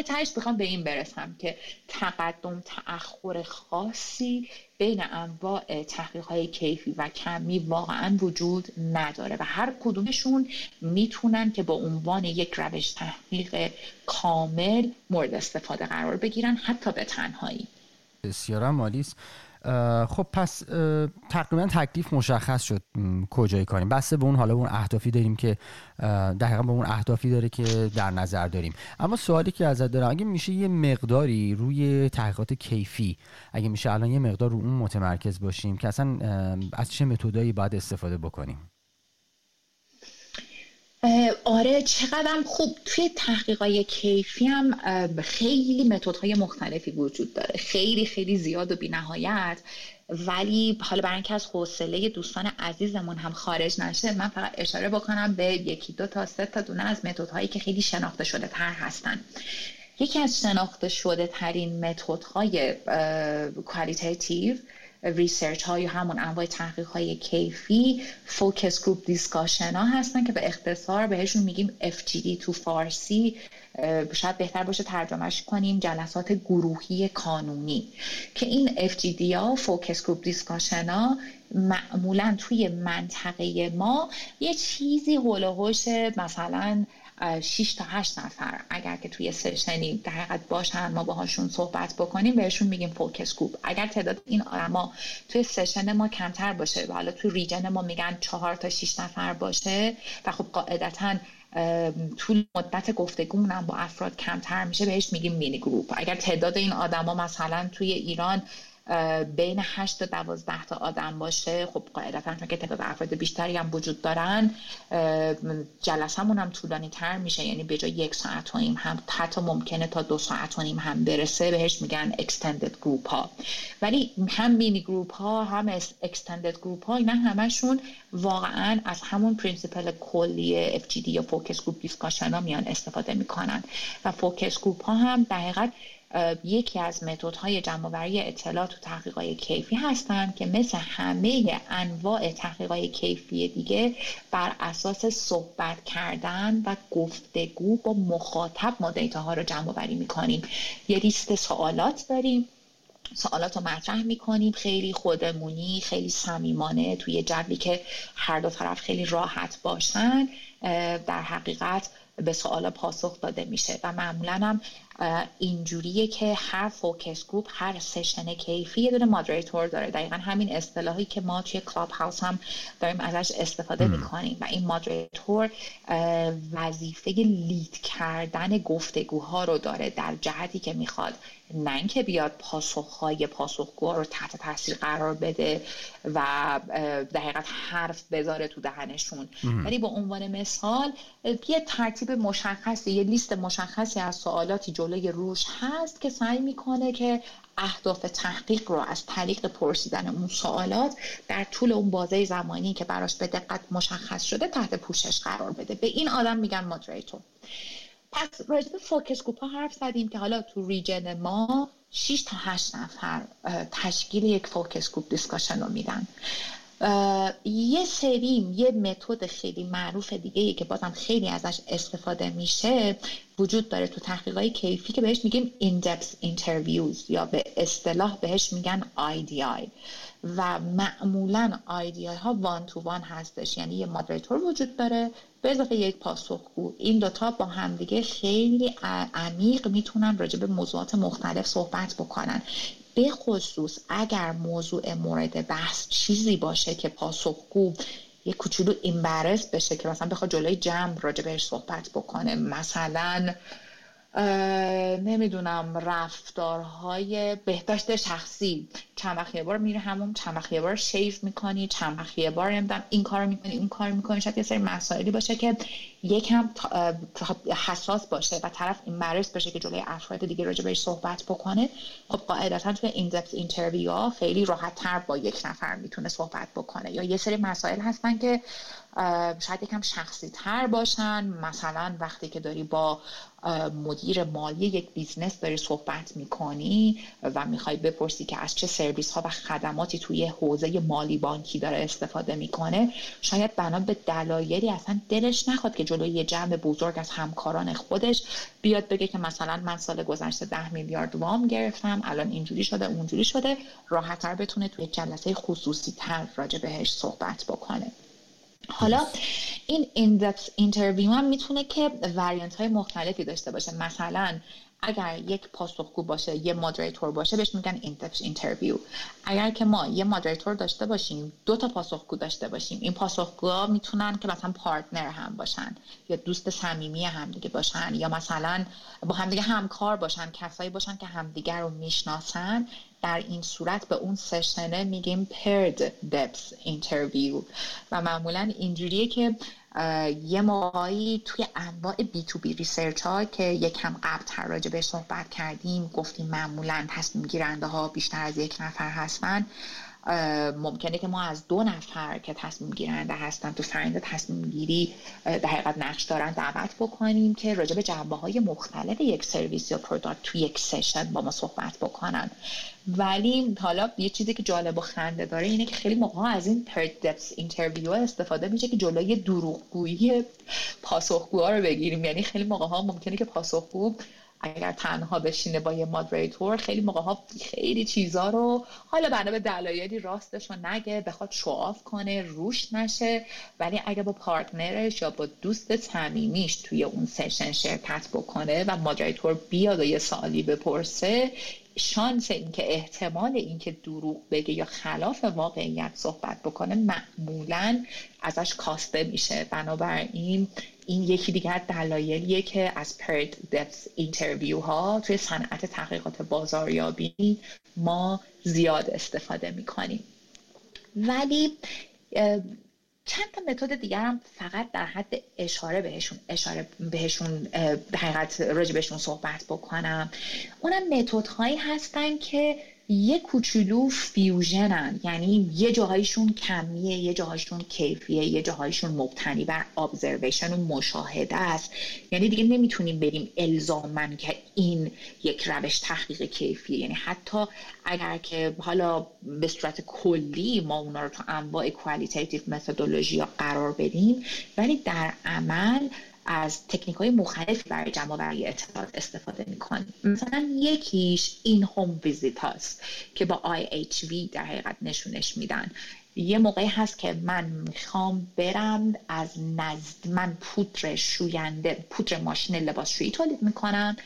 تهش بخوام به این برسم که تقدم تأخر خاصی بین انواع تحقیق‌های کیفی و کمی واقعاً وجود نداره و هر کدومشون میتونن که با عنوان یک روش تحقیق کامل مورد استفاده قرار بگیرن، حتی به تنهایی. بسیار عالی. خب پس تقریبا تکلیف مشخص شد کجای کاریم، بس به اون حالا اون اهدافی داریم که دقیقاً به اون اهدافی داره که در نظر داریم. اما سوالی که ازت دارم، اگه میشه یه مقداری روی تحقیقات کیفی، اگه میشه الان یه مقدار رو اون متمرکز باشیم که اصلا از چه متدایی باید استفاده بکنیم؟ آره چقدرم خوب. توی تحقیقای کیفی هم خیلی متدهای مختلفی وجود داره، خیلی خیلی زیاد و بی نهایت. ولی حالا برای اینکه از حوصله دوستان عزیزمون هم خارج نشه، من فقط اشاره بکنم به یکی دو تا سه تا دونه از متدهایی که خیلی شناخته شده تر هستن. یکی از شناخته شده ترین متدهای کوالیتیتیو ریسرچ ها یا همون انواع تحقیق های کیفی فوکس گروپ دیسکاشن ها هستن که به اختصار بهشون میگیم FGD تو فارسی، شاید بهتر باشه ترجمهش کنیم جلسات گروهی قانونی، که این FGD ها فوکس گروپ دیسکاشن ها معمولا توی منطقه ما یه چیزی هول و هوش مثلا 6 تا 8 نفر اگر که توی سشنی در حقیقت باشن ما باهاشون صحبت بکنیم بهشون میگیم فوکس گروپ. اگر تعداد این آدما توی سشن ما کمتر باشه و حالا توی ریجن ما میگن 4 تا 6 نفر باشه و خب قاعدتاً طول مدت گفتگومون هم با افراد کمتر میشه، بهش میگیم مینی گروپ. اگر تعداد این آدما مثلا توی ایران بین 8 تا 12 تا آدم باشه، خب قاعدتاً چون که تعداد افراد بیشتری هم وجود دارن جلسمون هم طولانی تر میشه، یعنی به جای 1 ساعت و نیم هم حتی ممکنه تا 2 ساعت و نیم هم برسه. بهش میگن extended group ها. ولی هم مینی گروپ ها هم extended group ها اینا همشون واقعاً از همون پرینسیپل کلی FGD یا focus group discussion ها میان استفاده میکنن و focus group ها هم در حقیقت یکی از متدهای جمع‌آوری اطلاعات و تحقیقات کیفی هستند که مثل همه انواع تحقیقات کیفی دیگه بر اساس صحبت کردن و گفتگو با مخاطب ما دیتاها رو جمع‌آوری می‌کنیم. یه لیست سوالات داریم، سوالات رو مطرح میکنیم، خیلی خودمونی خیلی صمیمانه توی جوری که هر دو طرف خیلی راحت باشن در حقیقت به سوالا پاسخ داده میشه و معمولا هم اینجوریه که هر فوکس گروپ هر سشن کیفی یه دونه مودریتور داره. دقیقا همین اصطلاحی که ما توی کلاب هاوس هم داریم ازش استفاده میکنیم و این مودریتور وظیفه لید کردن گفتگوها رو داره در جهتی که میخواد، نه اینکه بیاد پاسخهای پاسخگو رو تحت تاثیر قرار بده و در حقیقت حرف بذاره تو دهنشون، ولی به عنوان مثال یه ترتیب مشخصی یه لیست مشخصی از سوالاتی جلوی روش هست که سعی میکنه که اهداف تحقیق رو از طریق پرسیدن اون سوالات در طول اون بازه زمانی که براش به دقت مشخص شده تحت پوشش قرار بده. به این آدم میگن مودریتور. پس راجع به فوکس گروپ ها حرف زدیم که حالا تو ریجن ما 6 تا 8 نفر تشکیل یک فوکس گروپ دیسکاشن رو میدن. یه سری یه متد خیلی معروف دیگه‌ای که بازم خیلی ازش استفاده میشه وجود داره تو تحقیقای کیفی که بهش میگیم in-depth interviews یا به اصطلاح بهش میگن IDI و معمولاً IDI ها one to one هستش، یعنی یه مودریتور وجود داره به اضافه یک پاسخگو. این دوتا با هم دیگه خیلی عمیق میتونن راجع به موضوعات مختلف صحبت بکنن، به خصوص اگر موضوع مورد بحث چیزی باشه که پاسخگو یه کوچولو ایمبرس بشه که مثلا بخواد جلوی جمع راجع بهش صحبت بکنه، مثلا نمیدونم رفتارهای بهداشت شخصی، چند وقت یه بار میره حموم، چند وقت یه بار شیو میکنی، چند وقت یه بار نمیدونم این کار میکنی این کار میکنی، شاید یه سری مسائلی باشه که یکم حساس باشه و طرف این مرض بشه که جلوی افراد دیگه راجع بهش صحبت بکنه. خب قاعدتا توی این دپت اینترویو ها خیلی راحت تر با یک نفر میتونه صحبت بکنه. یا یه سری مسائل هستن که شاید یکم شخصی تر باشن، مثلا وقتی که داری با مدیر مالی یک بیزنس داری صحبت میکنی و میخوای بپرسی که از چه سرویس ها و خدماتی توی حوزه مالی بانکی داره استفاده میکنه، شاید بنا به دلایلی اصلا دلش نخواد که جلوی یه جمع بزرگ از همکاران خودش بیاد بگه که مثلا من سال گذشته 10 میلیارد وام گرفتم الان اینجوری شده اونجوری شده، راحت‌تر بتونه توی جلسه خصوصی تر راجع بهش صحبت بکنه. حالا این in-depth interview هم میتونه که وریانت های مختلفی داشته باشه. مثلا اگر یک پاسخگو باشه یه مودریتور باشه بهش میگن in-depth interview. اگر که ما یه مودریتور داشته باشیم 2 تا پاسخگو داشته باشیم، این پاسخگوها میتونن که مثلا پارتنر هم باشن یا دوست صمیمی هم دیگه باشن یا مثلا با هم دیگه همکار باشن، کسایی باشن که همدیگه رو میشناسن، در این صورت به اون سشنه میگیم paired depth interview و معمولا اینجوریه که یه موقعی توی انواع بی تو بی ریسرچ ها که یکم قبل‌تر راجع بهش صحبت کردیم گفتیم معمولا تصمیم گیرنده ها بیشتر از یک نفر هستن، ممکنه که ما از دو نفر که تصمیم گیرنده هستن تو فرآیند تصمیم گیری در حقیقت نقش دارن دعوت بکنیم که راجع به جنبه‌های مختلف یک سرویس یا پروداکت تو یک سشن با ما صحبت بکنن. ولی حالا یه چیزی که جالب و خنده داره اینه که خیلی موقع‌ها از این پردپس اینترویو استفاده میشه که جلوی دروغگویی پاسخگوها رو بگیریم. یعنی خیلی موقع‌ها ممکنه که پاسخگو اگر تنها بشینه با یه مادریتور خیلی موقع‌ها خیلی چیزا رو حالا بنا به دلایلی راستش رو نگه، بخواد شعاف کنه، روش نشه، ولی اگر با پارتنرش یا با دوست صمیمیش توی اون سشن شرکت بکنه و مادریتور بیاد و یه سوالی بپرسه، شانس این که احتمال این که دروغ بگه یا خلاف واقعیت صحبت بکنه معمولاً ازش کاسته میشه. بنابراین این یکی دیگه از دلایلیه که از پرد دپس اینترویو ها توی صنعت تحقیقات بازاریابی ما زیاد استفاده میکنیم. ولی چند تا متد دیگر هم فقط در حد اشاره بهشون حقیقت راجع بهشون صحبت بکنم. اونم متدهایی هستن که یه کوچولو فیوژنن، یعنی یه جاهایشون کمیه، یه جاهایشون کیفیه، یه جاهایشون مبتنی بر ابزرویشن و مشاهده است. یعنی دیگه نمیتونیم بریم الزاماً که این یک روش تحقیق کیفیه، یعنی حتی اگر که حالا به صورت کلی ما اونا رو تو انواع کوالیتیتیو متدولوژی قرار بدیم، ولی در عمل از تکنیک‌های مختلفی برای جمع‌آوری اطلاعات استفاده می‌کنیم. مثلا یکیش این هوم ویزیت هاست که با IHV در حقیقت نشونش میدن. یه موقعی هست که من میخوام برم از نزد، من پودر ماشین لباسشویی تولید می‌کنم،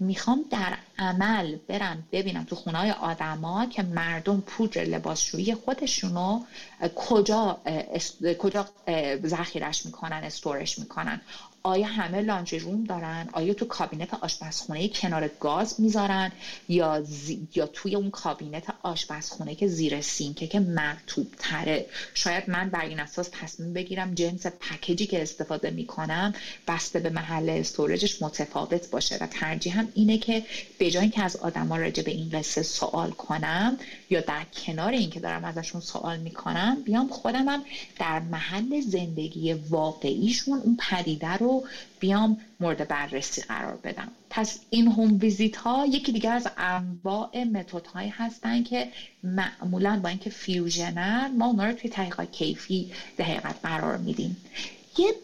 میخوام در عمل برم ببینم تو خونه‌های آدم‌ها که مردم پودر لباسشویی خودشونو کجا ذخیره‌اش می‌کنن، استورش می‌کنن. آیا همه لانجری روم دارن؟ آیا تو کابینت آشپزخونه کنار گاز میذارن؟ یا توی اون کابینت آشپزخونه که زیر سینکه که مرطوب تره؟ شاید من بر این اساس تصمیم بگیرم جنس پکیجی که استفاده میکنم بسته به محل استوریجش متفاوت باشه و ترجیحم اینه که به جای اینکه از آدما راجع به این قصه سوال کنم یا در کنار اینکه دارم ازشون سوال میکنم بیام خودمم در محل زندگی واقعیشون اون پدیده رو بیام مورد بررسی قرار بدم. پس این هوم ویزیت ها یکی دیگه از انواع متد هایی هستن که معمولا با اینکه فیوژنن ما اونا رو توی تحقیقات کیفی در حقیقت قرار میدیم. یه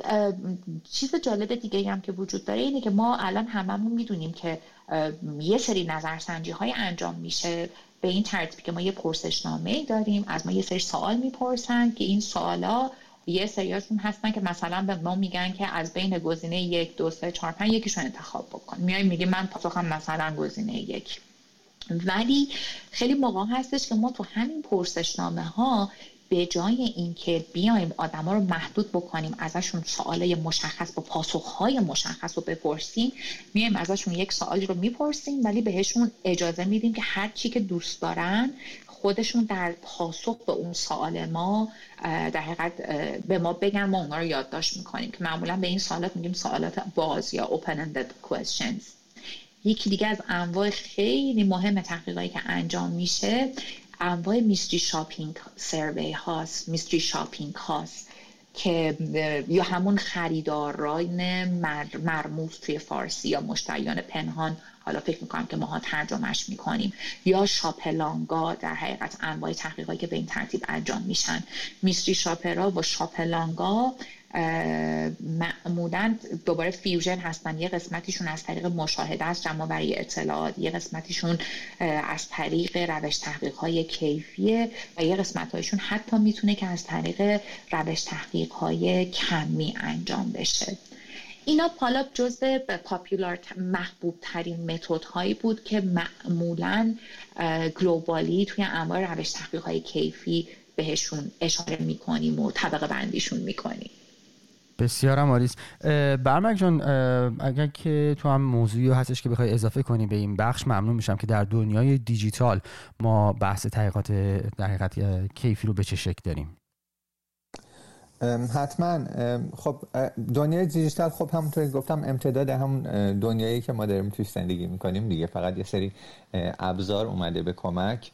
چیز جالب دیگه هم که وجود داره اینه که ما الان هممون میدونیم که یه سری نظرسنجی های انجام میشه به این ترتیبی که ما یه پرسشنامه داریم، از ما یه سری سوال میپرسن که این سوالا یه سریاشون هستن که مثلا به ما میگن که از بین گزینه 1، 2، 3، 4، 5 یکیشون انتخاب بکن. میایم میگیم من پاسخم مثلا گزینه 1. ولی خیلی موقع هستش که ما تو همین پرسشنامه ها به جای اینکه بیایم آدما رو محدود بکنیم، ازشون سوالای مشخص با پاسخهای مشخص رو بپرسیم، میایم ازشون یک سوالی رو میپرسیم ولی بهشون اجازه میدیم که هر چی که دوست دارن خودشون در پاسخ به اون سوال ما در حقیقت به ما بگن، ما اونا رو یادداشت میکنیم که معمولا به این سوالات میگیم سوالات باز یا open ended questions. یکی دیگه از انواع خیلی مهم تحقیقاتی که انجام میشه انواع میستری شاپینگ سروی هاست، میستری شاپینگ هاست که یا همون خریداران مرموز توی فارسی یا مشتریان پنهان، حالا فکر میکنم که ماها ترجمهش میکنیم، یا شاپلانگا در حقیقت انواع تحقیقاتی که به این ترتیب انجام میشن. میستری شاپرها و شاپلانگا معمولاً دوباره فیوژن هستن، یه قسمتیشون از طریق مشاهده است، جمع‌آوری اطلاعات، یه قسمتیشون از طریق روش تحقیق‌های کیفیه و یه قسمت‌هایشون حتی میتونه که از طریق روش تحقیق‌های کمی انجام بشه. اینا پالاب جزء پاپولار محبوب ترین متد هایی بود که معمولاً گلوبالی توی انواع روش تحقیق‌های کیفی بهشون اشاره می‌کنیم و طبقه بندیشون می‌کنیم. بسیارم آریس. برمک جان، اگر که تو هم موضوعی هستش که بخوای اضافه کنی به این بخش ممنون میشم، که در دنیای دیجیتال ما بحث تحقیقات در حقیقت کیفی رو به چه شکل داریم؟ حتما. خب دنیای دیجیتال خب همونطور که گفتم امتداد هم دنیایی که ما داریم توش زندگی میکنیم دیگه، فقط یه سری ابزار اومده به کمک.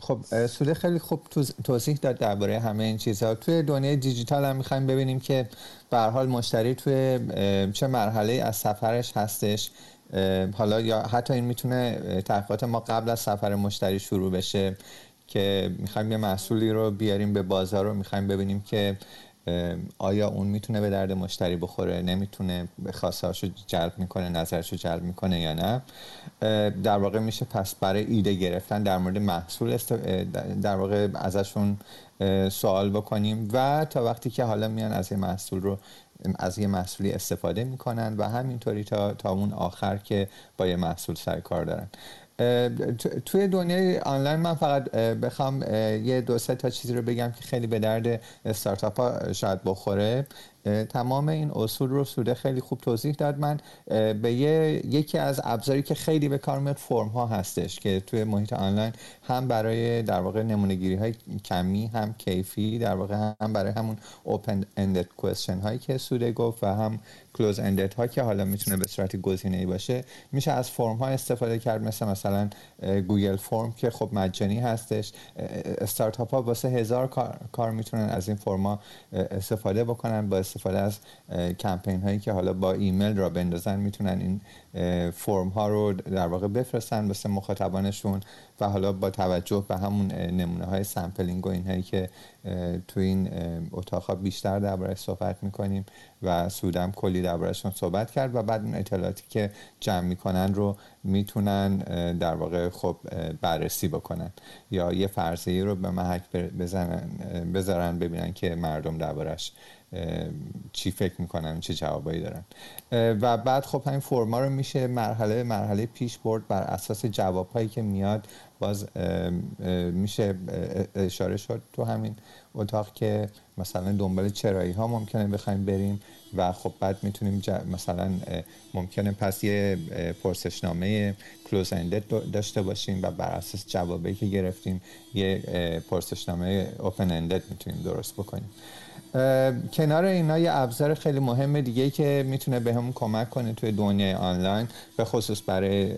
خب سوده خیلی خوب توضیح داد درباره همه این چیزها. توی دنیای دیجیتال هم میخوایم ببینیم که به هر حال مشتری توی چه مرحله از سفرش هستش، حالا یا حتی این میتونه تحقیقات ما قبل از سفر مشتری شروع بشه که میخوایم یه محصولی رو بیاریم به بازار و میخوایم ببینیم که آیا اون میتونه به درد مشتری بخوره، نمیتونه، خواستهاشو جلب میکنه، نظرشو جلب میکنه یا نه. در واقع میشه پس برای ایده گرفتن در مورد محصول در واقع ازشون سوال بکنیم و تا وقتی که حالا میان از یه محصولی استفاده میکنن و همینطوری تا اون آخر که با یه محصول سر کار دارن. توی دنیای آنلاین من فقط بخوام یه دو سه تا چیزی رو بگم که خیلی به درد استارتاپ ها شاید بخوره. تمام این اصول رو سوده خیلی خوب توضیح داد. من به یکی از ابزاری که خیلی به کار میاد فرم ها هستش که توی محیط آنلاین هم برای در واقع نمونه گیری های کمی، هم کیفی، در واقع هم برای همون اوپن اندد کوئسچن هایی که سوده گفت و هم کلوز اندد ها که حالا میتونه به صورت گزینه‌ای باشه، میشه از فرم ها استفاده کرد، مثلا گوگل فرم که خب مجانی هستش. استارتاپ ها واسه 1000 کار میتونن از این فرم ها استفاده بکنن. با استفاده از کمپین هایی که حالا با ایمیل را بندازن میتونن این فرم ها رو در واقع بفرستن واسه مخاطبانشون و حالا با توجه به همون نمونه های سامپلینگ و این هایی که تو این اتاقا بیشتر درباره‌اش صحبت میکنیم و سودم کلی درباره‌شون صحبت کرد و بعد اون اطلاعاتی که جمع میکنن رو میتونن در واقع خب بررسی بکنن یا یه فرضیه رو به محک بذارن ببینن که مردم درباره‌اش چی فکر میکنن، چه جوابایی دارن و بعد خب همین فرما رو میشه مرحله مرحله پیش برد. بر اساس جوابهایی که میاد باز میشه اشاره شد تو همین اتاق که مثلا دنبال چرایی ها ممکنه بخوایم بریم و خب بعد میتونیم مثلا ممکنه پس یه پرسشنامه کلوز اندد داشته باشیم و بر اساس جوابی که گرفتیم یه پرسشنامه اوپن اندد میتونیم درست بکنیم. کنار اینا یه ابزار خیلی مهم دیگه که میتونه به هم کمک کنه توی دنیای آنلاین، به خصوص برای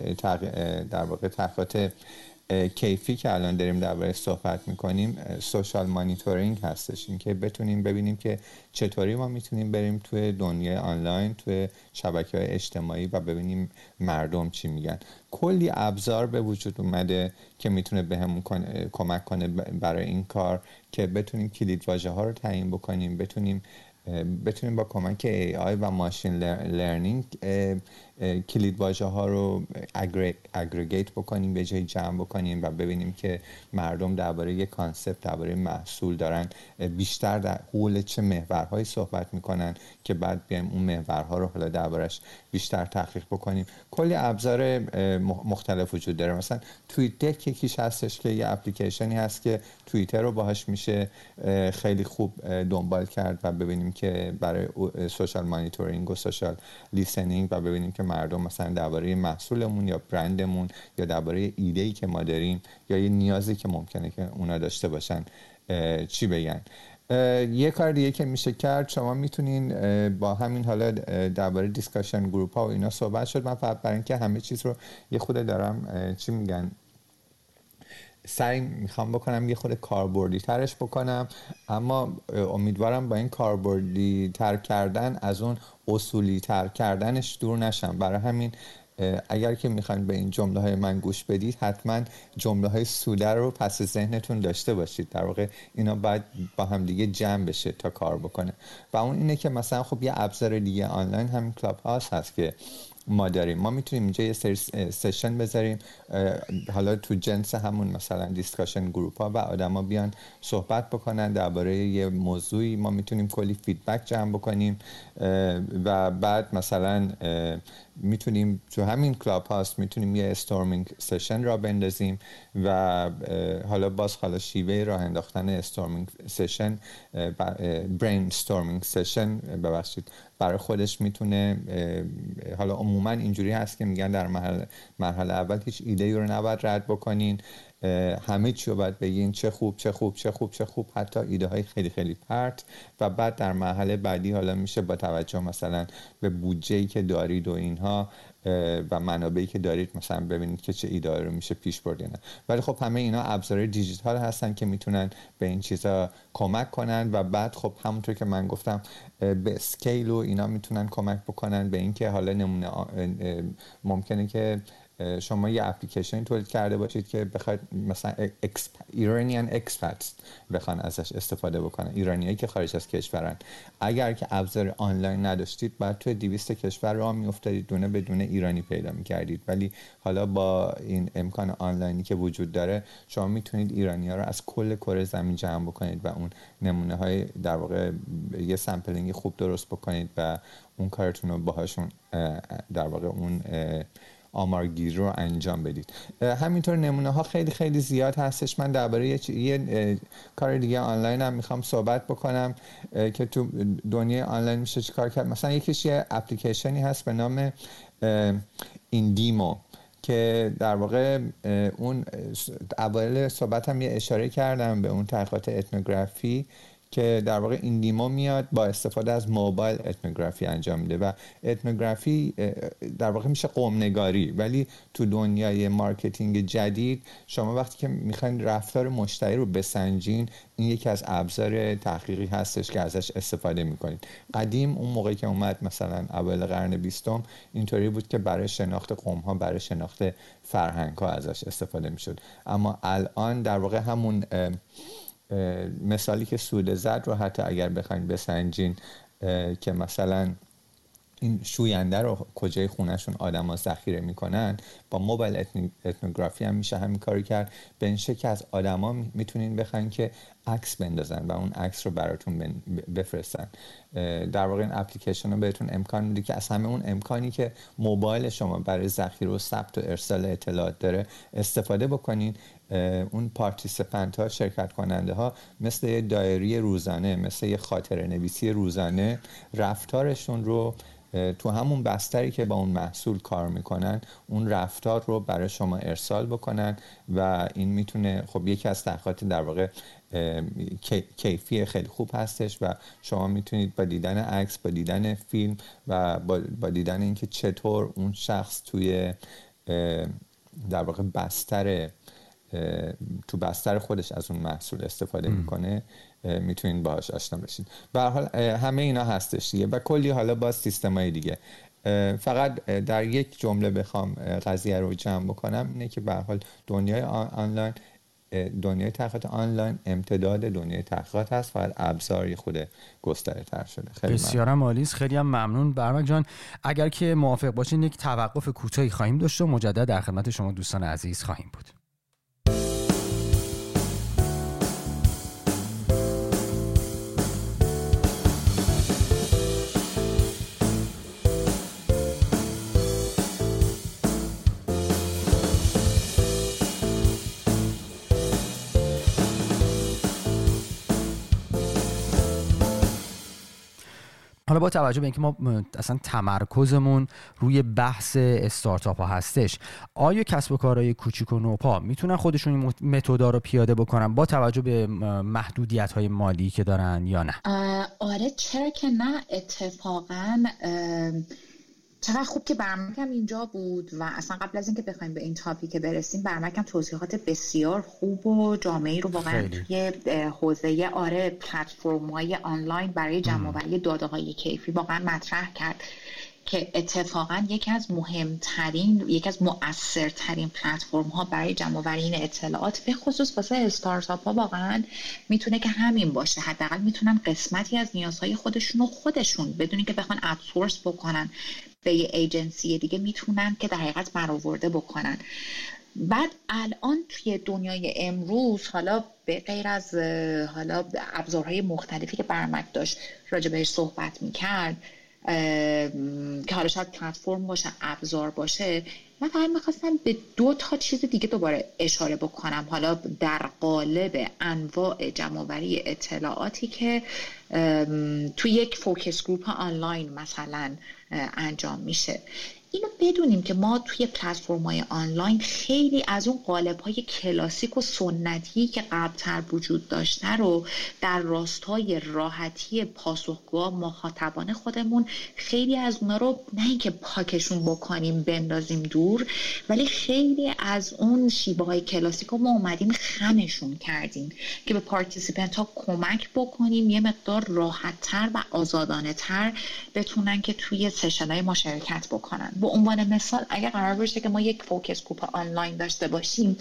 در واقع تحقیقات کیفی که الان داریم درباره صحبت میکنیم، سوشال مانیتورینگ هستش. این که بتونیم ببینیم که چطوری ما میتونیم بریم توی دنیای آنلاین، توی شبکه‌های اجتماعی و ببینیم مردم چی میگن. کلی ابزار به وجود اومده که میتونه به همون کمک کنه برای این کار که بتونیم کلیدواژه ها رو تعیین بکنیم، بتونیم با کمک AI و ماشین لرنینگ کلیدواژه ها رو اگریگیت بکنیم، به جای جمع بکنیم و ببینیم که مردم درباره یک کانسپت، درباره محصول دارن بیشتر در حول چه محورهایی صحبت میکنن که بعد بیایم اون محورها رو حالا دربارش بیشتر تحقیق بکنیم. کلی ابزار مختلف وجود داره. مثلا توییتر یکیش هستش که یه اپلیکیشنی هست که توییتر رو باهاش میشه خیلی خوب دنبال کرد و ببینیم که برای سوشال مانیتورینگ و سوشال لیسنینگ و ببینیم که مردم مثلا درباره محصولمون یا برندمون یا درباره ایده‌ای که ما داریم یا یه نیازی که ممکنه که اونا داشته باشن چی بگن. یه کار دیگه که میشه کرد، شما میتونین با همین حالا درباره دیسکاشن گروپ ها و اینا صحبت شد، من فقط برای اینکه همه چیز رو یه خود دارم چی میگن سعی میخوام بکنم یه خود کاربردی ترش بکنم، اما امیدوارم با این کاربردی تر کردن از اون اصولی تر کردنش دور نشم. برای همین اگر که میخواین به این جمله های من گوش بدید حتما جمله های سوده رو پس ذهنتون داشته باشید. در واقع اینا باید با هم دیگه جمع بشه تا کار بکنه و اون اینه که مثلا خب یه ابزار دیگه آنلاین همین کلاب هاوس هست که ما داریم. ما میتونیم اینجا یه سری سشن بذاریم، حالا تو جنس همون مثلا دیسکاشن گروپ ها و آدما بیان صحبت بکنن درباره یه موضوعی. ما میتونیم کلی فیدبک جمع بکنیم و بعد مثلا میتونیم تو همین کلاب هاست میتونیم یه استورمینگ سشن را بندازیم و حالا باز حالا شیوه راه انداختن استورمینگ سشن، برین استورمینگ سشن ببخشید، برای خودش میتونه، حالا عموما اینجوری هست که میگن در مرحله اول هیچ ایده ای رو نباید رد بکنین، همه چی رو باید بگین چه خوب، حتی ایده های خیلی خیلی پرت، و بعد در مرحله بعدی حالا میشه با توجه مثلا به بودجه‌ای که دارید و اینها و منابعی که دارید مثلا ببینید که چه ایده رو میشه پیش برد یا نه. ولی خب همه اینا ابزارهای دیجیتال هستن که میتونن به این چیزا کمک کنن و بعد خب همونطور که من گفتم به اسکیل و اینا میتونن کمک بکنن به اینکه حالا نمونه ممکنه که شما یه اپلیکیشن تولید کرده باشید که بخواید مثلا ایرانیان اکسپاتس بخوان ازش استفاده بکنن، ایرانیایی که خارج از کشورن. اگر که ابزار آنلاین نداشتید بعد توی 200 کشور راه میافتادید، دونه به دونه ایرانی پیدا میکردید، ولی حالا با این امکان آنلاینی که وجود داره شما میتونید ایرانی‌ها رو از کل کره زمین جمع بکنید و اون نمونه‌های در واقع یه سامپلینگ خوب درست بکنید و اون کارتون رو باهاشون در واقع اون آمارگیری رو انجام بدید. همینطور نمونه ها خیلی خیلی زیاد هستش. من درباره یه کار دیگه آنلاین هم میخوام صحبت بکنم که تو دنیای آنلاین میشه چی کار کرد. مثلا یکیش یه اپلیکیشنی هست به نام ایندیمو که در واقع اون اول صحبت هم یه اشاره کردم به اون تحقیقات اتنوگرافی که در واقع این دیمو میاد با استفاده از موبایل اتنوگرافی انجام میده و اتنوگرافی در واقع میشه قوم نگاری، ولی تو دنیای مارکتینگ جدید شما وقتی که میخواین رفتار مشتری رو بسنجین این یکی از ابزار تحقیقی هستش که ازش استفاده میکنید. قدیم اون موقعی که اومد مثلا اول قرن 20 اینطوری بود که برای شناخت قوم ها، برای شناخت فرهنگ ها ازش استفاده میشد، اما الان در واقع همون مثالی که سوده زد رو حتی اگر بخواید بسنجین که مثلا این شوینده رو کجای خونهشون آدم ها ذخیره میکنن، با موبایل اتنوگرافی هم میشه همین کاری کرد. به این شکل از آدم ها میتونین بخواین که عکس بندازن و اون عکس رو براتون بفرستن. در واقع این اپلیکیشن رو بهتون امکان میده که از همه اون امکانی که موبایل شما برای ذخیره و ثبت و ارسال اطلاعات داره استفاده بکنین. اون پارتیسپنت ها، شرکت کننده ها، مثل یه دایری روزانه، مثل یه خاطره نویسی روزانه رفتارشون رو تو همون بستری که با اون محصول کار میکنن اون رفتار رو برای شما ارسال بکنن و این میتونه، خب یکی از تحقیقات در واقع کیفی خیلی خوب هستش و شما میتونید با دیدن عکس، با دیدن فیلم و با دیدن اینکه چطور اون شخص توی در واقع تو بستر خودش از اون محصول استفاده میکنه میتونید باهاش آشنا بشید. به هر حال همه اینا هستش دیگه و کلی حالا باز سیستمای دیگه. فقط در یک جمله بخوام قضیه رو جمع بکنم اینه که به هر حال دنیای آنلاین، دنیای تحقیقات آنلاین امتداد دنیای تحقیقات هست، فقط ابزاری خود گستره تر شده. خیلی بسیار عالی، خیلی هم ممنون برمک جان. اگر که موافق باشین یک توقف کوتاهی خواهیم داشت و مجددا در خدمت شما دوستان عزیز خواهیم بود. حالا با توجه به اینکه ما اصلا تمرکزمون روی بحث استارتاپ ها هستش، آیا کسب و کارهای کوچیک و نوپا میتونن خودشون این متدا رو پیاده بکنن با توجه به محدودیت های مالی که دارن یا نه؟ آره چرا که نه، اتفاقا چقدر خوب که برمکم اینجا بود و اصلا قبل از اینکه بخوایم به این تاپیک برسیم برمکم توضیحات بسیار خوب و جامعی رو واقعا توی حوزه پلتفرم‌های آنلاین برای جمع‌آوری داده‌های کیفی واقعا مطرح کرد که اتفاقا یکی از مؤثرترین پلتفرم ها برای جمع‌آوری این اطلاعات به خصوص واسه استارتاپ ها واقعا میتونه که همین باشه. حداقل میتونن قسمتی از نیازهای خودشون رو خودشون بدون اینکه بخوان آوتسورس بکنن به یه ایجنسی دیگه میتونن که در حقیقت برآورده بکنن. بعد الان توی دنیای امروز حالا به غیر از ابزارهای مختلفی که برمک داشت راجع بهش صحبت میکرد، که حالا شاید پلتفرم باشه، ابزار باشه. من فقط می‌خواستم به دو تا چیز دیگه دوباره اشاره بکنم، حالا در قالب انواع جمع‌آوری اطلاعاتی که تو یک فوکس گروپ آنلاین مثلا انجام میشه. اینو بدونیم که ما توی پلتفرم‌های آنلاین خیلی از اون قالب‌های کلاسیک و سنتی که قبل‌تر وجود داشته رو در راستای راحتی پاسخگوها مخاطبان خودمون، خیلی از اون‌ها رو نه اینکه پاکشون بکنیم بندازیم دور، ولی خیلی از اون شیوه‌های کلاسیک رو ما اومدیم خمشون کردیم که به پارتیسیپنت‌ها کمک بکنیم یه مقدار راحت‌تر و آزادانه‌تر بتونن که توی سشن‌های ما شرکت بکنن. به عنوان مثال اگر قرار باشه که ما یک فوکس گروپ آنلاین داشته باشیم،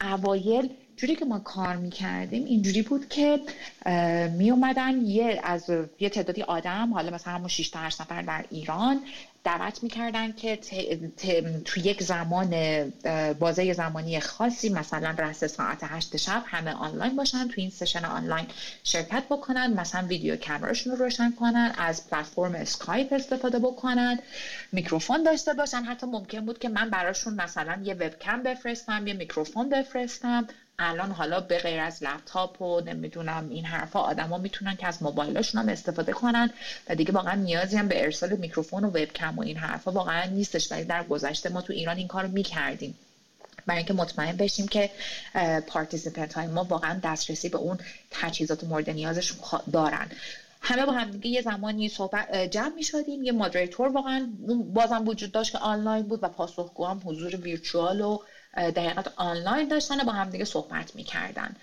اوایل جوری که ما کار می‌کردیم اینجوری بود که می اومدن یه تعدادی آدم، حالا مثلا همون 6 تا 8 نفر در ایران دعوت می‌کردن که تو یک زمان بازه زمانی خاصی، مثلا رأس ساعت 8 شب همه آنلاین باشن، تو این سشن آنلاین شرکت بکنن، مثلا ویدیو کامراشون رو روشن کنن، از پلتفرم اسکایپ استفاده بکنن، میکروفون داشته باشن. حتی ممکن بود که من براشون مثلا یه وبکم بفرستم، یه میکروفون بفرستم. الان حالا به غیر از لپتاپ و نمیدونم این حرفا، آدما میتونن که از موبایلشون هم استفاده کنن و دیگه واقعا نیازی هم به ارسال میکروفون و وبکم و این حرفا واقعا نیستش. ولی در گذشته ما تو ایران این کارو میکردیم برای اینکه مطمئن بشیم که پارتیسیپنت های ما واقعا دسترسی به اون تجهیزات مورد نیازشون دارن. همه با هم دیگه یه زمانی صحبت جمع می‌شدیم، یه مودریتور واقعا بازم وجود داشت که آنلاین بود و پاسخگوها هم حضور ویرچوال و دقیقاً آنلاین داشتن و با هم دیگه صحبت می‌کردن.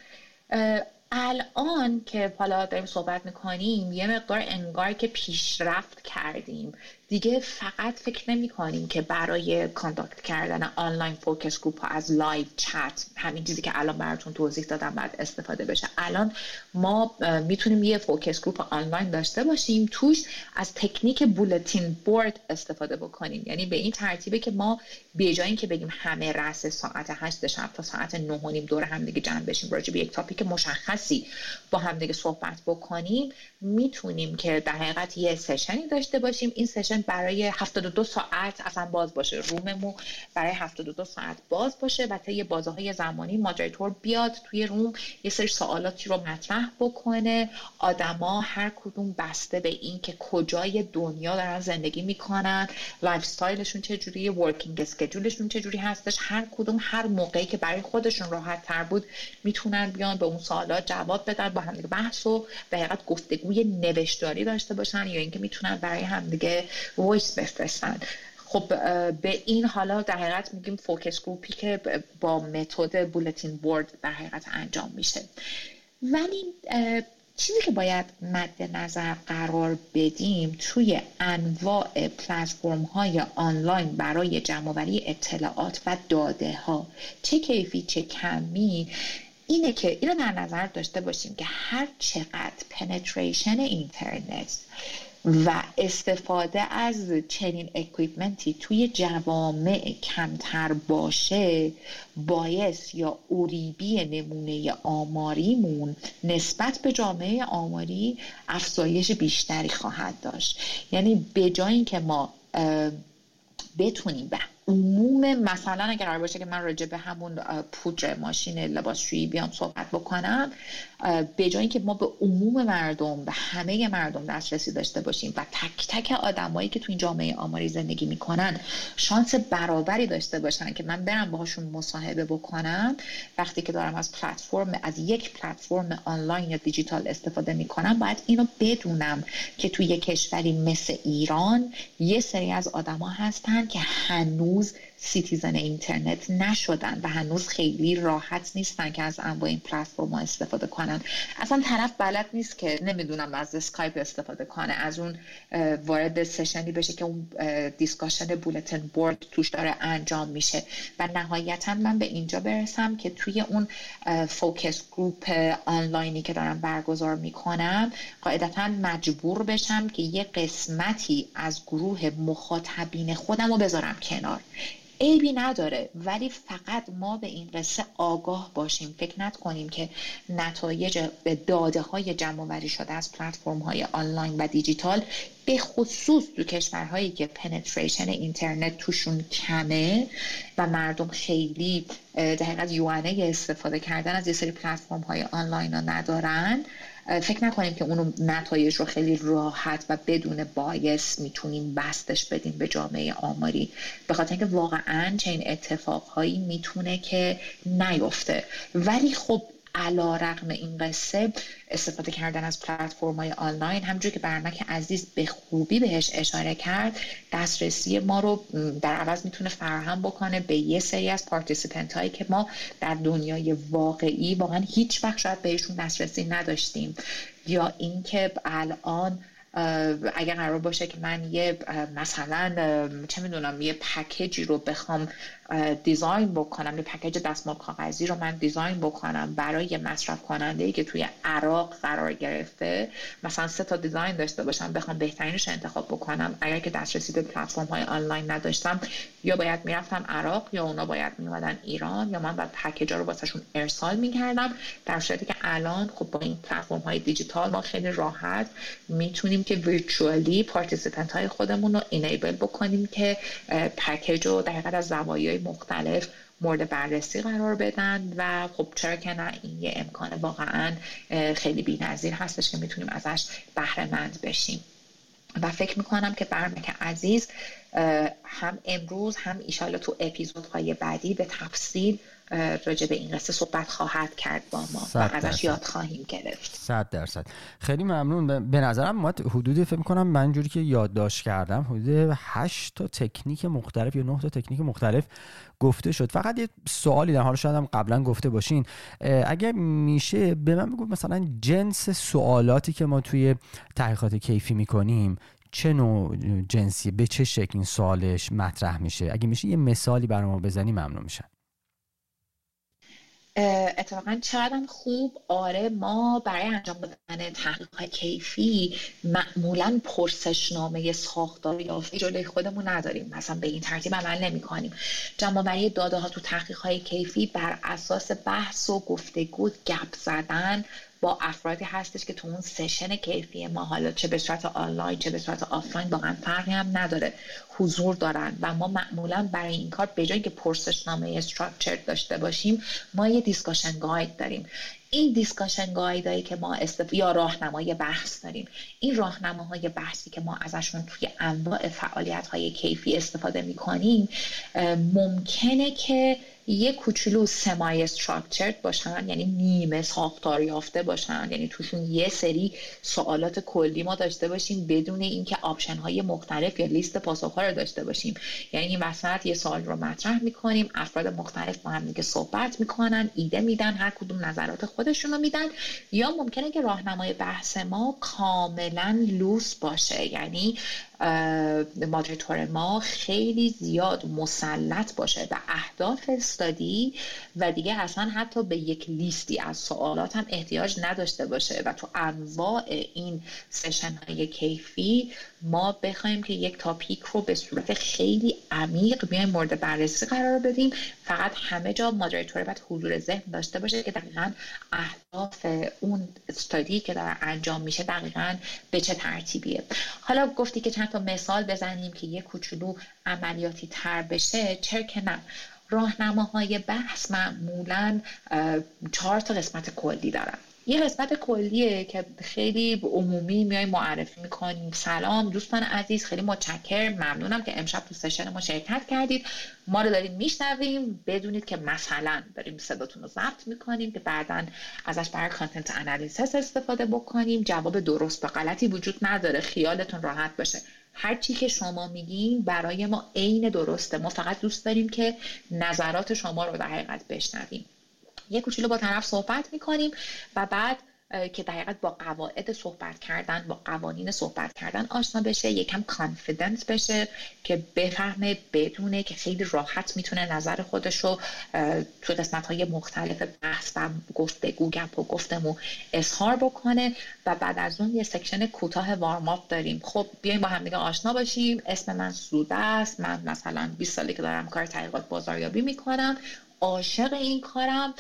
الان که حالا داریم صحبت می‌کنیم یه مقدار انگار که پیشرفت کردیم دیگه، فقط فکر نمی‌کنیم که برای کانداکت کردن آنلاین فوکس گروپ از لایو چت، همین چیزی که الان براتون توضیح دادم، بعد استفاده بشه. الان ما میتونیم یه فوکس گروپ آنلاین داشته باشیم، توش از تکنیک بولتین بورد استفاده بکنیم. یعنی به این ترتیبه که ما به جای اینکه بگیم همه رأس ساعت 8 شب تا ساعت 9:30 دور هم دیگه جمع بشیم راجع به یک تاپیک مشخصی با هم دیگه صحبت بکنیم، میتونیم که در حقیقت یه سشنی داشته باشیم. این سشن برای 72 ساعت اصلا باز باشه، روممو برای 72 ساعت باز باشه و تا یه بازه‌های زمانی مودریتور بیاد توی روم، یه سری سوالاتی رو مطرح بکنه. آدما هر کدوم بسته به این که کجای دنیا دارن زندگی میکنن، لایف استایلشون چه جوریه، ورکینگ اسکیجولشون چه جوری هستش، هر کدوم هر موقعی که برای خودشون راحت تر بود میتونن بیان به اون سوالات جواب بدن، با هم دیگه بحث و در حقیقت گفتگوی نوشتاری داشته باشن یا اینکه میتونن برای هم دیگه وایس بفرستن. خب به این حالا در حقیقت میگیم فوکس گروپی که با متد بولتین بورد در حقیقت انجام میشه. ولی چیزی که باید مد نظر قرار بدیم توی انواع پلتفرم های آنلاین برای جمع‌آوری اطلاعات و داده ها، چه کیفی چه کمی، اینه که اینو در نظر داشته باشیم که هر چقدر پنتریشن اینترنت و استفاده از چنین اکویپمنتی توی جوامع کمتر باشه، بایس یا اوریبی نمونه آماریمون نسبت به جامعه آماری افزایش بیشتری خواهد داشت. یعنی به جای اینکه ما بتونیم به عموم، مثلا اگر قرار باشه که من راجع به همون پودر ماشین لباسشویی بیام صحبت بکنم، به جای اینکه ما به عموم مردم، به همه مردم دسترسی داشته باشیم و تک تک آدمایی که تو این جامعه آماری زندگی میکنن شانس برابری داشته باشن که من برم باهاشون مصاحبه بکنم، وقتی که دارم از پلتفرم، از یک پلتفرم آنلاین یا دیجیتال استفاده میکنم، باید اینو بدونم که توی یک کشوری مثل ایران یه سری از آدما هستن که هنوز سیتیزن اینترنت نشدن و هنوز خیلی راحت نیستن که از انواع این پلتفرم‌ها استفاده کنن. اصلا طرف بلد نیست که نمیدونم از اسکایپ استفاده کنه، از اون وارد سشنی بشه که اون دیسکاشن بولتین بورد توش داره انجام میشه. و نهایتا من به اینجا برسم که توی اون فوکس گروپ آنلاینی که دارم برگزار میکنم، قاعدتا مجبور بشم که یه قسمتی از گروه مخاطبین خودم رو بذارم کنار. عیبی نداره، ولی فقط ما به این قصه آگاه باشیم. فکر نکنیم که نتایج به داده‌های جمع‌آوری شده از پلتفرم‌های آنلاین و دیجیتال، به خصوص تو کشورهایی که پنتریشن اینترنت توشون کمه و مردم خیلی در حقیقت یوانه استفاده کردن از یه سری پلتفرم‌های آنلاین رو ندارن، فکر نکنیم که اونو نتایج رو خیلی راحت و بدون بایس میتونیم بستش بدیم به جامعه آماری، به خاطر اینکه واقعاً چنین اتفاقهایی میتونه که نیفته. ولی خب علا رقم این قصه استفاده کردن از پلتفرم‌های آنلاین، همونجوری که برمک عزیز به خوبی بهش اشاره کرد، دسترسی ما رو در عوض میتونه فراهم بکنه به یه سری از پارتیسیپنت هایی که ما در دنیای واقعی واقعا هیچ وقت شاید بهشون دسترسی نداشتیم. یا اینکه الان اگر قرار باشه که من یه مثلا چه میدونم یه پکیجی رو بخوام دیزاین بکنم، یه پکیج دستمال کاغذی رو من دیزاین بکنم برای مصرف کننده‌ای که توی عراق قرار گرفته، مثلا 3 تا دیزاین داشته باشم بخوام بهترینش انتخاب بکنم، اگر که دسترسی به پلتفرم‌های آنلاین نداشتم یا باید میرفتم عراق یا اونا باید میومدن ایران یا من باید پکیج‌ها رو واسهشون ارسال میکردم، در صورتی که الان خب با این پلتفرم‌های دیجیتال ما خیلی راحت میتونیم که ویرچوالی پارتیسیپنت های خودمون رو اینیبل بکنیم که پکیج رو در حقیقت از زوایای مختلف مورد بررسی قرار بدن. و خب چرا که نه، این یه امکان واقعا خیلی بی‌نظیر هستش که میتونیم ازش بهره مند بشیم. و فکر میکنم که برمک عزیز هم امروز هم ایشالا تو اپیزودهای بعدی به تفصیل راجع به این قصه صحبت خواهد کرد با ما و ازش یاد خواهیم گرفت. 100%. خیلی ممنون. به نظرم ما حدود فکر می‌کنم من جوری که یادداشت کردم حدود 8 تا تکنیک مختلف یا 9 تا تکنیک مختلف گفته شد. فقط یه سوالی در حال شاید هم قبلا گفته باشین، اگه میشه به من بگو مثلا جنس سوالاتی که ما توی تحقیقات کیفی می‌کنیم چه نوع جنسی، به چه شکل این سوالش مطرح میشه؟ اگه میشه یه مثالی برام بزنی ممنون میشم. اتفاقا چقدر خوب. آره، ما برای انجام دادن تحقیقات کیفی معمولا پرسشنامه ساختاریافتی جلوی خودمون نداریم، مثلا به این ترتیب عمل نمی کنیم. جمع‌آوری داده ها تو تحقیقات کیفی بر اساس بحث و گفتگو، گپ زدن با افرادی هستش که تو اون سشن کیفی ما، حالا چه به صورت آنلاین چه به صورت آفلاین واقعا فرقی هم نداره، حضور دارن. و ما معمولا برای این کار به جایی که پرسشنامه استراکچر داشته باشیم، ما یه دیسکاشن گاید داریم. این دیسکاشن گایدایی که ما یا راهنمای بحث داریم، این راهنماهای بحثی که ما ازشون توی انواع فعالیت‌های کیفی استفاده می‌کنیم، ممکنه که یه کوچولو سمای استراکچرد باشن، یعنی نیمه ساختار یافته باشن، یعنی توشون یه سری سوالات کلی ما داشته باشیم بدون اینکه آپشن‌های مختلف یا لیست پاسخ‌ها رو داشته باشیم. یعنی این وسط یه سوال رو مطرح می‌کنیم، افراد مختلف با هم دیگه صحبت می‌کنن، ایده میدن، هر کدوم نظرات خودشونو میدن. یا ممکنه که راهنمای بحث ما کاملا لوس باشه، یعنی مادریتور ما خیلی زیاد مسلط باشه به اهداف استادی و دیگه اصلا حتی به یک لیستی از سوالات هم احتیاج نداشته باشه و تو انواع این سشن های کیفی ما بخوایم که یک تاپیک رو به صورت خیلی عمیق بیایم مورد بررسی قرار بدیم. فقط همه جا مادریتور باید حضور ذهن داشته باشه که دقیقاً اهداف اون استادی که داره انجام میشه دقیقاً به چه ترتیبیه. حالا گفتی که چند تا مثال بزنیم که یه کوچولو عملیاتی تر بشه، چرا که نه. راهنماهای بحث معمولاً 4 تا قسمت کلی دارن. یه قسمت کلیه که خیلی عمومی میایم معرفی میکنیم، سلام دوستان عزیز، خیلی متشکرم، ممنونم که امشب تو سشن ما شرکت کردید، ما رو داریم میشنویم، بدونید که مثلا داریم صداتون رو ضبط میکنیم که بعداً ازش برای کانتنت انالیسیس استفاده بکنیم، جواب درست و غلطی وجود نداره، خیالتون راحت باشه، هر چی که شما میگین برای ما عین درسته، ما فقط دوست داریم که نظرات شما رو در حقیقت بشنویم. یه کوچولو با طرف صحبت میکنیم و بعد که در حقیقت با قواعد صحبت کردن، با قوانین صحبت کردن آشنا بشه، یکم کانفیدنس بشه که بفهمه، بدونه که خیلی راحت میتونه نظر خودشو تو قسمت‌های مختلف بحث و گفتگو، گپ و گفتمو اظهار بکنه. و بعد از اون یه سکشن کوتاه وارم آپ داریم. خب بیایم با هم دیگه آشنا بشیم. اسم من سوده است. من مثلا 20 ساله که دارم کار تحقیقات بازاریابی میکنم، عاشق این کارم،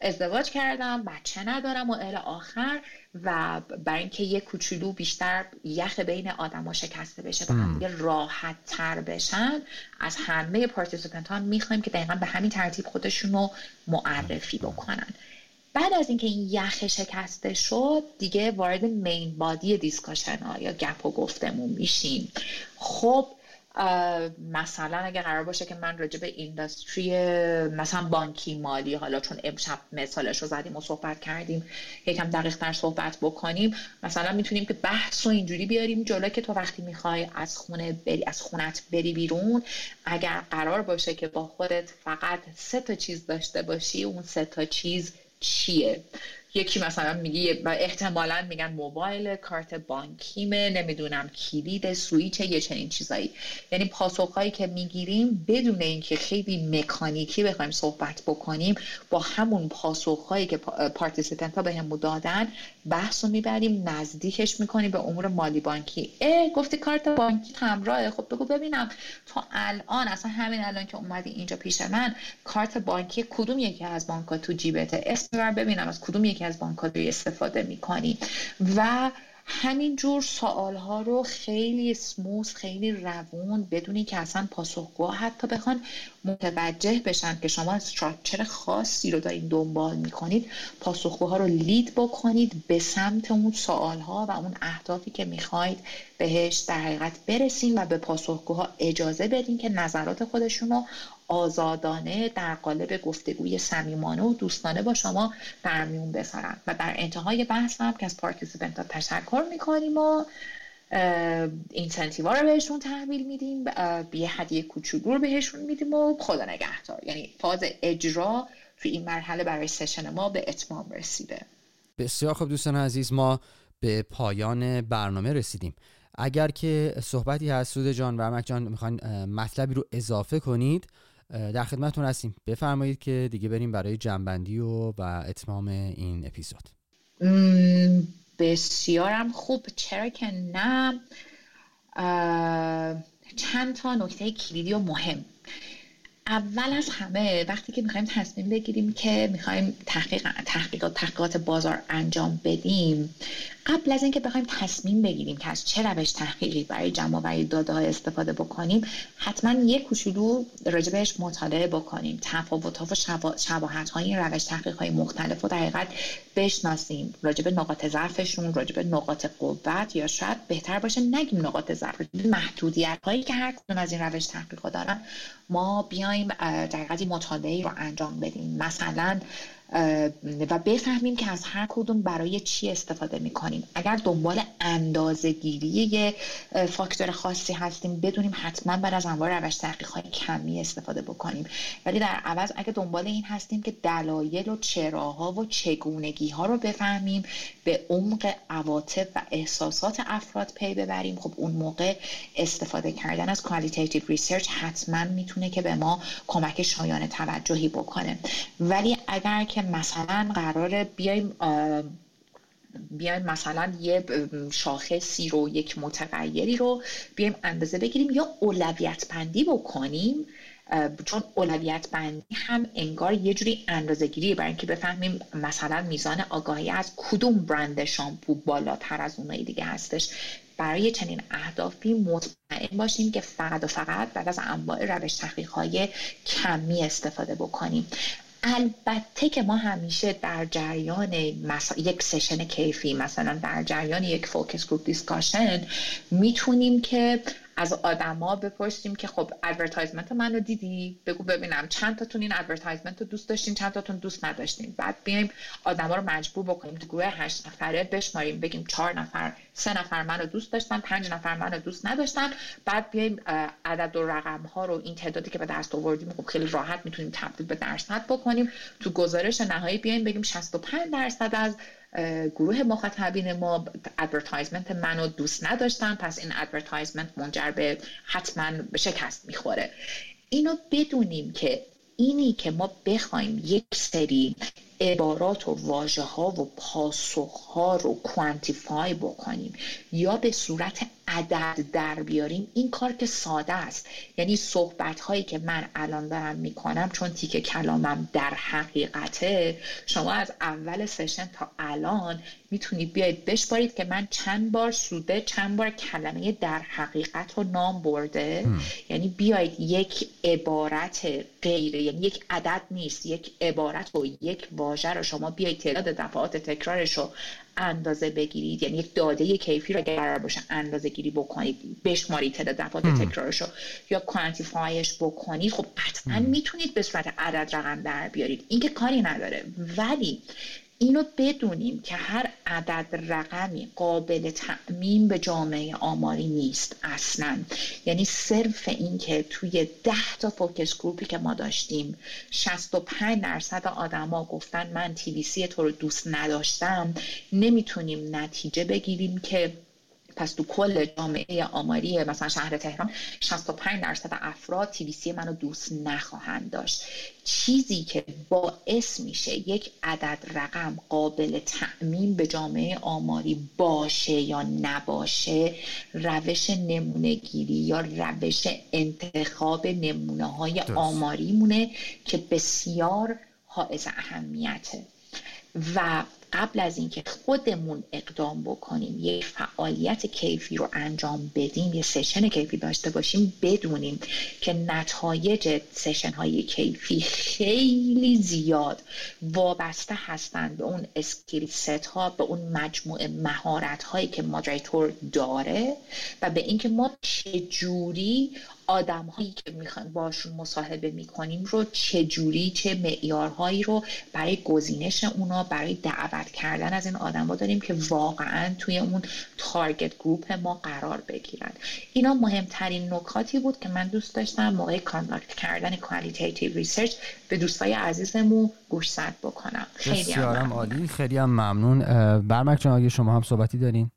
ازدواج کردم، بچه ندارم و الی آخر. و برای اینکه یه کوچولو بیشتر یخ بین آدم‌ها شکسته بشه و هم دیگه راحت تر بشن، از همه پارتیسیپنت ها میخوایم که دقیقاً به همین ترتیب خودشون رو معرفی بکنن. بعد از اینکه این یخ شکسته شد، دیگه وارد مین بادی دیسکاشن ها یا گپ و گفتمون میشیم. خب مثلا اگه قرار باشه که من راجع به اینداستری مثلا بانکی مالی، حالا چون امشب مثالش رو زدیم و صحبت کردیم، یکم دقیق‌تر صحبت بکنیم، مثلا میتونیم که بحث رو اینجوری بیاریم جلو که تو وقتی میخوای از خونت بری بیرون، اگر قرار باشه که با خودت فقط 3 چیز داشته باشی، اون 3 چیز چیه؟ یکی مثلا میگی احتمالاً میگن موبایل، کارت بانکیمه، نمیدونم کلید، سوئیچ، یه چنین چیزایی. یعنی پاسخهایی که میگیریم بدون اینکه خیلی مکانیکی بخوایم صحبت بکنیم، با همون پاسخهایی که پارتیسیپنت ها بهمون دادن بحث رو میبریم، نزدیکش میکنیم به امور مالی بانکی. گفتی کارت بانکی همراهه، خب بگو ببینم تو الان، اصلا همین الان که اومدی اینجا پیش من، کارت بانکی کدوم یکی از بانک‌ها تو جیبته؟ اسم ببر ببینم از کدوم یکی از بانک‌ها رو استفاده می‌کنی. و همین جور سوال‌ها رو خیلی اسموث، خیلی روون، بدون اینکه اصلا پاسخگوها حتی بخوان متوجه بشن که شما استراکچر خاصی رو دارین دنبال می‌کنید، پاسخگوها رو لید بکنید به سمت اون سوال‌ها و اون اهدافی که می‌خواید بهش در حقیقت برسیم، و به پاسخگوها اجازه بدین که نظرات خودشون رو آزادانه در قالب گفتگوی صمیمانه و دوستانه با شما در میون بذارن. و در انتهای بحث هم که از پارتیسیپنت ها تشکر میکنیم و اینسنتیوا رو بهشون تحویل میدیم، یه هدیه کوچولو رو بهشون میدیم و خدا نگهدار. یعنی فاز اجرا تو این مرحله برای سشن ما به اتمام رسیده. بسیار خوب دوستان عزیز، ما به پایان برنامه رسیدیم. اگر که صحبتی هست سوده جان، برمک جان، میخواین مطلبی رو اضافه کنید، در خدمتتون هستیم. بفرمایید که دیگه بریم برای جنبندی و اتمام این اپیزود. بسیارم خوب. چرا که نه، چند تا نکته کلیدی و مهم. اول از همه، وقتی که میخوایم تصمیم بگیریم که میخوایم تحقیقات بازار انجام بدیم، قبل از اینکه بخوایم تصمیم بگیریم که از چه روش تحقیقی برای جمع‌آوری داده‌ها استفاده بکنیم، حتما یک کوچولو راجع بهش مطالعه بکنیم، تفاوت‌ها و شباهت‌های این روش تحقیق‌های مختلف رو در حقیقت بشناسیم، راجع به نقاط ضعفشون، راجع به نقاط قوت، یا شاید بهتر باشه نگیم نقاط ضعف، محدودیت‌هایی که هر کدوم از این روش تحقیق‌ها دارن ما بیایم در حقیقت مطالعه‌ای رو انجام بدیم، مثلا و بفهمیم که از هر کدوم برای چی استفاده میکنیم. اگر دنبال اندازه‌گیری یه فاکتور خاصی هستیم، بدونیم حتما بعد از انواع روش تحقیق‌های کمی استفاده بکنیم. ولی در عوض اگه دنبال این هستیم که دلایل و چراها و چگونگی‌ها رو بفهمیم، به عمق عواطف و احساسات افراد پی ببریم، خب اون موقع استفاده کردن از کوالیتیتیو ریسرچ حتما میتونه که به ما کمک شایان توجهی بکنه. ولی اگر که مثلا قراره بیایم مثلا یه شاخصی رو، یک متغیری رو بیایم اندازه بگیریم یا اولویت بندی بکنیم، چون اولویت بندی هم انگار یه جوری اندازه‌گیریه برای اینکه بفهمیم مثلا میزان آگاهی از کدوم برند شامپو بالاتر از اونایی دیگه هستش. برای چنین اهدافی مطمئن باشیم که فقط و فقط بعد از انواع روش تحقیق‌های کمی استفاده بکنیم. البته که ما همیشه در جریان یک سشن کیفی، مثلا در جریان یک فوکس گروپ دیسکاشن، میتونیم که از آدما بپرسیم که خب ادورتایزمنت منو دیدی؟ بگو ببینم چند تاتون این ادورتایزمنت رو دوست داشتین، چند تاتون دوست نداشتین. بعد بیایم آدما رو مجبور بکنیم تو گروه 8 نفره بشماریم، بگیم 4 نفر، 3 نفر منو دوست داشتن، 5 نفر منو دوست نداشتن. بعد بیایم عدد و رقم ها رو، این تعدادی که به دست آوردیم، خب خیلی راحت میتونیم تبدیل به درصد بکنیم. تو گزارش نهایی بیایم بگیم 65% از گروه مخاطبین ما ادورتایزمنت منو دوست نداشتن، پس این ادورتایزمنت منجر به حتما به شکست میخوره. اینو بدونیم که اینی که ما بخوایم یک سری عبارات و واژه ها و پاسخ ها رو کوانتیفای بکنیم یا به صورت عدد در بیاریم، این کار که ساده است. یعنی صحبت هایی که من الان دارم میکنم چون تیکه کلامم در حقیقته، شما از اول سشن تا الان میتونید بیاید بشمارید که من چند بار سوده، چند بار کلمه در حقیقت رو نام برده. یعنی بیاید یک عبارت غیر، یعنی یک عدد نیست، یک عبارت و یک واژه رو شما بیاید تعداد دفعات تکرارش رو اندازه بگیرید، یعنی یک داده کیفی رو قرار باشه اندازه گیری بکنید، بشمارید تعداد دفعات تکرارش رو یا کوانتیفایش بکنید، خب قطعا میتونید به صورت عدد رقم در بیارید. این که کاری نداره، ولی اینو بدونیم که هر عدد رقمی قابل تعمیم به جامعه آماری نیست اصلا. یعنی صرف این که توی 10 تا فوکس گروپی که ما داشتیم 65% آدما گفتن من TVC تو رو دوست نداشتم، نمیتونیم نتیجه بگیریم که پس تو کل جامعه آماری مثلا شهر تهران 65% افراد TVC منو دوست نخواهند داشت. چیزی که باعث میشه یک عدد رقم قابل تعمیم به جامعه آماری باشه یا نباشه، روش نمونه‌گیری یا روش انتخاب نمونه‌های آماری مونه که بسیار حائز اهمیته. و قبل از اینکه خودمون اقدام بکنیم، یک فعالیت کیفی رو انجام بدیم، یه سشن کیفی داشته باشیم، بدونیم که نتایج سشن های کیفی خیلی زیاد وابسته هستند به اون اسکیل ست ها، به اون مجموعه مهارت هایی که مودریتور داره و به اینکه ما چجوری آدم هایی که میخوایم باشون مصاحبه میکنیم رو چجوری، چه معیارهایی رو برای گزینش اونا، برای دعوت کردن از این آدم ها داریم که واقعا توی اون تارگت گروپ ما قرار بگیرن. اینا مهمترین نکاتی بود که من دوست داشتم موقع کانداکت کردن کوالیتیتیو ریسرچ به دوستای عزیزمون گوشزد بکنم. بسیارم عالی، خیلی هم ممنون. برمک جان اگه شما هم صحبتی دارین؟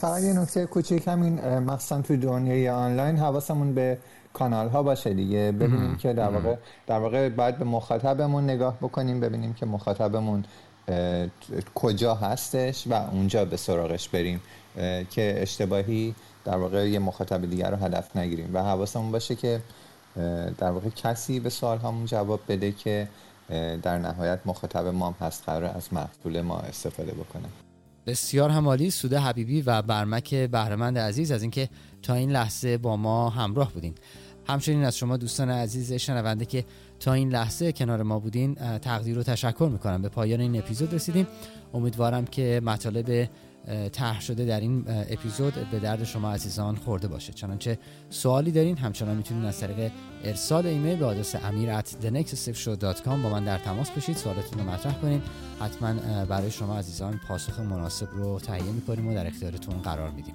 فقط یه نکته کوچیک، همین مخصوصا تو دنیای آنلاین حواسمون به کانال ها باشه دیگه، ببینیم که در واقع باید به مخاطبمون نگاه بکنیم، ببینیم که مخاطبمون کجا هستش و اونجا به سراغش بریم که اشتباهی در واقع یه مخاطب دیگر رو هدف نگیریم و حواسمون باشه که در واقع کسی به سوال هامون جواب بده که در نهایت مخاطب ما هم هست، قراره از محصول ما استفاده بکنه. بسیار همالی. سوده حبیبی و برمک بهرهمند عزیز، از اینکه تا این لحظه با ما همراه بودین. همچنین از شما دوستان عزیز شنونده که تا این لحظه کنار ما بودین تقدیر و تشکر میکنم. به پایان این اپیزود رسیدیم. امیدوارم که مطالب طرح شده در این اپیزود به درد شما عزیزان خورده باشه. چنانچه سوالی دارین همچنان میتونین از طریق ارسال ایمیل به آدرس amir@thenextstepshow.com با من در تماس باشید، سوالتون رو مطرح کنین، حتما برای شما عزیزان پاسخ مناسب رو تهیه میکنیم و در اختیارتون قرار میدیم.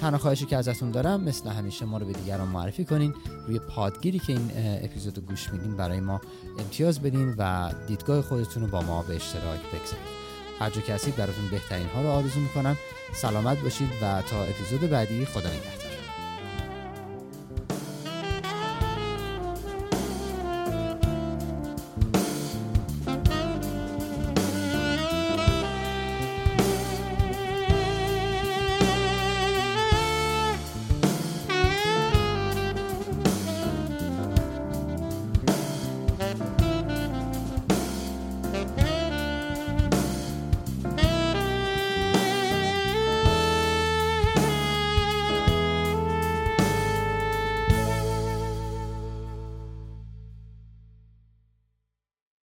تنها خواهشی که ازتون دارم مثل همیشه ما رو به دیگران معرفی کنین، روی پادگیری که این اپیزودو گوش میدین برای ما امتیاز بدین و دیدگاه خودتون رو با ما به اشتراک بگذارید. هر جا که هستید براتون بهترین ها رو آرزو میکنم. سلامت باشید و تا اپیزود بعدی، خدا نگهدار.